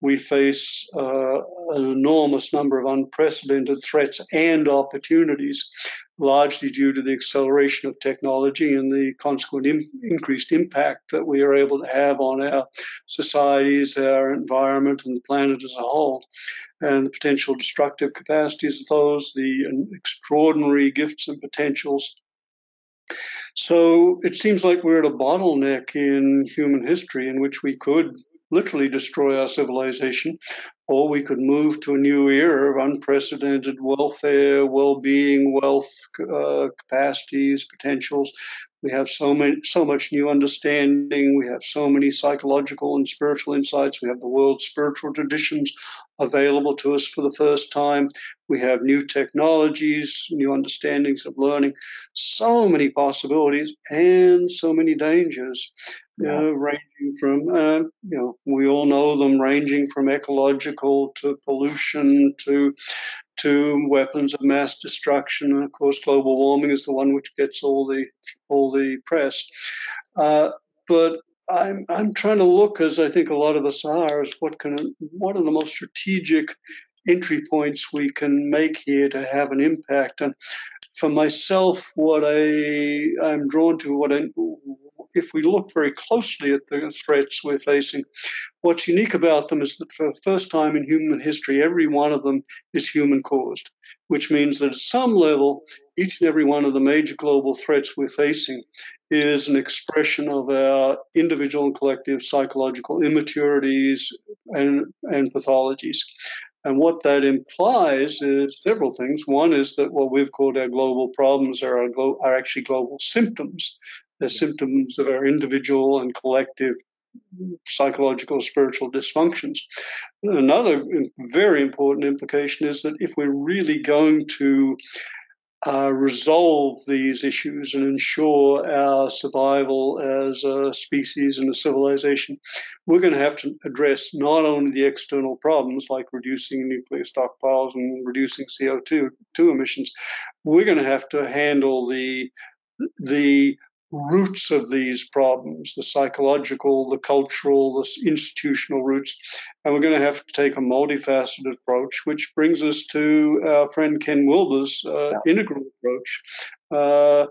we face uh, an enormous number of unprecedented threats and opportunities, largely due to the acceleration of technology and the consequent im- increased impact that we are able to have on our societies, our environment, and the planet as a whole, and the potential destructive capacities of those, the extraordinary gifts and potentials. So it seems like we're at a bottleneck in human history in which we could literally destroy our civilization, or we could move to a new era of unprecedented welfare, well-being, wealth, uh, capacities, potentials. We have so many, so much new understanding. We have so many psychological and spiritual insights. We have the world's spiritual traditions available to us for the first time. We have new technologies, new understandings of learning, so many possibilities and so many dangers, yeah. you know, ranging from, uh, you know, we all know them, ranging from ecological to pollution, to to weapons of mass destruction, and of course, global warming is the one which gets all the all the press. Uh, but I'm I'm trying to look, as I think a lot of us are, as what can what are the most strategic entry points we can make here to have an impact. And for myself, what I I'm drawn to, what I if we look very closely at the threats we're facing, what's unique about them is that for the first time in human history, every one of them is human-caused, which means that at some level, each and every one of the major global threats we're facing is an expression of our individual and collective psychological immaturities and, and pathologies. And what that implies is several things. One is that what we've called our global problems are, our glo- are actually global symptoms. They're symptoms of our individual and collective psychological, spiritual dysfunctions. Another very important implication is that if we're really going to uh, resolve these issues and ensure our survival as a species and a civilization, we're going to have to address not only the external problems like reducing nuclear stockpiles and reducing C O two emissions, we're going to have to handle the the roots of these problems, the psychological, the cultural, the institutional roots. And we're going to have to take a multifaceted approach, which brings us to our friend Ken Wilber's uh, yeah. integral approach. Uh,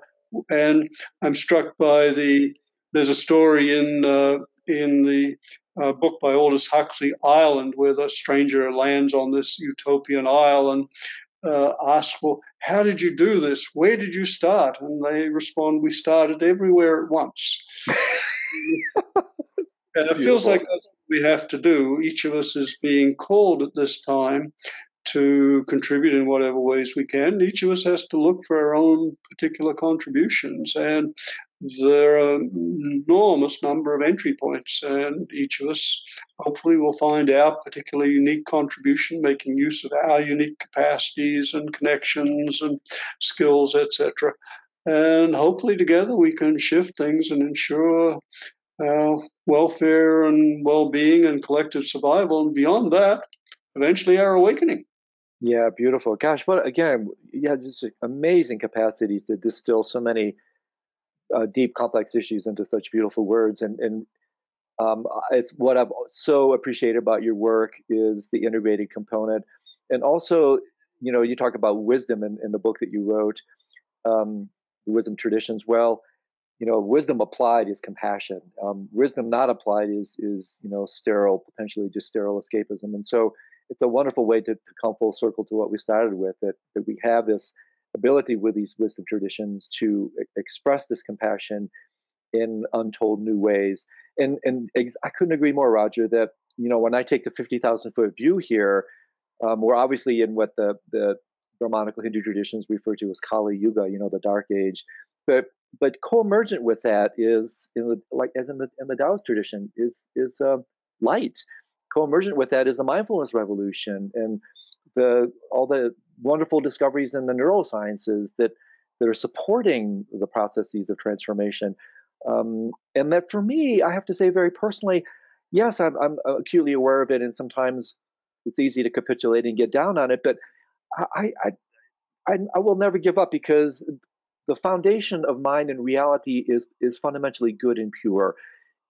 and I'm struck by the, there's a story in uh, in the uh, book by Aldous Huxley, Island, where the stranger lands on this utopian isle and Uh, ask, well, how did you do this? Where did you start? And they respond, we started everywhere at once. And it Beautiful. feels like that's what we have to do. Each of us is being called at this time to contribute in whatever ways we can. Each of us has to look for our own particular contributions. And there are an enormous number of entry points. And each of us hopefully will find our particular unique contribution, making use of our unique capacities and connections and skills, et cetera. And hopefully together we can shift things and ensure our welfare and well-being and collective survival. And beyond that, eventually our awakening. Yeah, beautiful. Gosh, but again, you had this amazing capacity to distill so many uh, deep, complex issues into such beautiful words. And, and um, it's what I've so appreciated about your work is the integrated component. And also, you know, you talk about wisdom in, in the book that you wrote, um, Wisdom Traditions. Well, you know, wisdom applied is compassion. Um, wisdom not applied is, is you know, sterile, potentially just sterile escapism. And so it's a wonderful way to, to come full circle to what we started with, that, that we have this ability with these wisdom traditions to e- express this compassion in untold new ways. And and ex- I couldn't agree more, Roger, that, you know, when I take the fifty thousand foot view here, um, we're obviously in what the, the Brahmanical Hindu traditions refer to as Kali Yuga, you know, the dark age. But but co-emergent with that is, in the, like as in the, in the Taoist tradition, is, is uh, light. Co-emergent with that is the mindfulness revolution and the all the wonderful discoveries in the neurosciences that that are supporting the processes of transformation. Um, and that for me, I have to say very personally, yes, I'm, I'm acutely aware of it, and sometimes it's easy to capitulate and get down on it, but I, I, I, I will never give up, because the foundation of mind and reality is, is fundamentally good and pure.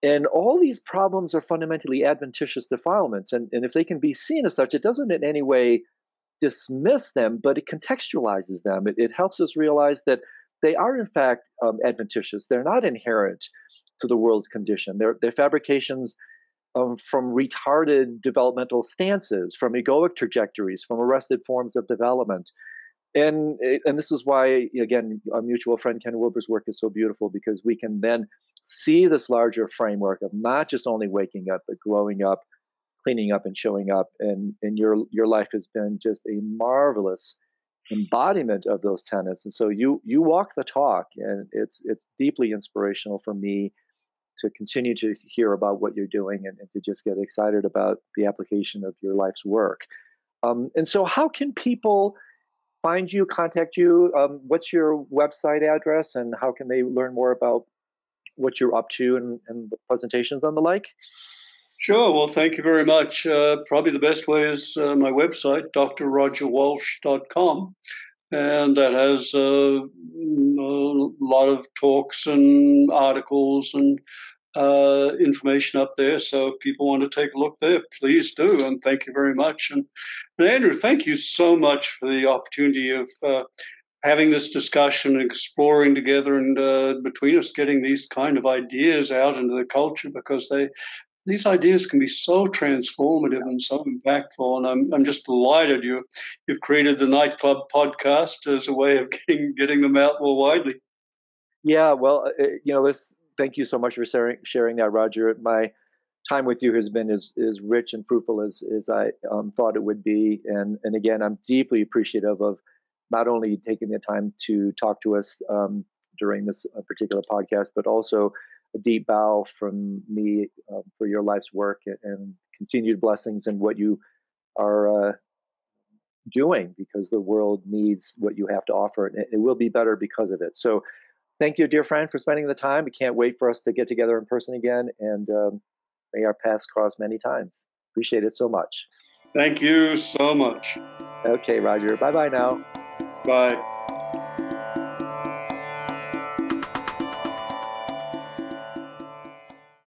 And all these problems are fundamentally adventitious defilements. And, and if they can be seen as such, it doesn't in any way dismiss them, but it contextualizes them. It, it helps us realize that they are, in fact, um, adventitious. They're not inherent to the world's condition. They're, they're fabrications um, from retarded developmental stances, from egoic trajectories, from arrested forms of development. And, and this is why, again, our mutual friend Ken Wilber's work is so beautiful, because we can then see this larger framework of not just only waking up, but growing up, cleaning up, and showing up. And, and your, your life has been just a marvelous embodiment of those tenets. And so you, you walk the talk, and it's, it's deeply inspirational for me to continue to hear about what you're doing, and, and to just get excited about the application of your life's work. Um, and so how can people find you, contact you? Um, what's your website address, and how can they learn more about what you're up to, and, and the presentations and the like? Sure. Well, thank you very much. Uh, probably the best way is uh, my website, d r roger walsh dot com. And that has uh, a lot of talks and articles and uh, information up there. So if people want to take a look there, please do. And thank you very much. And, and Andrew, thank you so much for the opportunity of uh, having this discussion, exploring together, and uh, between us getting these kind of ideas out into the culture, because they, these ideas can be so transformative and so impactful. And I'm, I'm just delighted you, you've created the Nightclub podcast as a way of getting, getting them out more widely. Yeah, well, you know, this. Thank you so much for sharing, sharing that, Roger. My time with you has been as, as rich and fruitful as, as I um, thought it would be. And, and again, I'm deeply appreciative of not only taking the time to talk to us um, during this particular podcast, but also a deep bow from me uh, for your life's work, and, and continued blessings in what you are uh, doing, because the world needs what you have to offer, and it, it will be better because of it. So thank you, dear friend, for spending the time. We can't wait for us to get together in person again, and um, may our paths cross many times. Appreciate it so much. Thank you so much. Okay, Roger. Bye-bye now. Bye.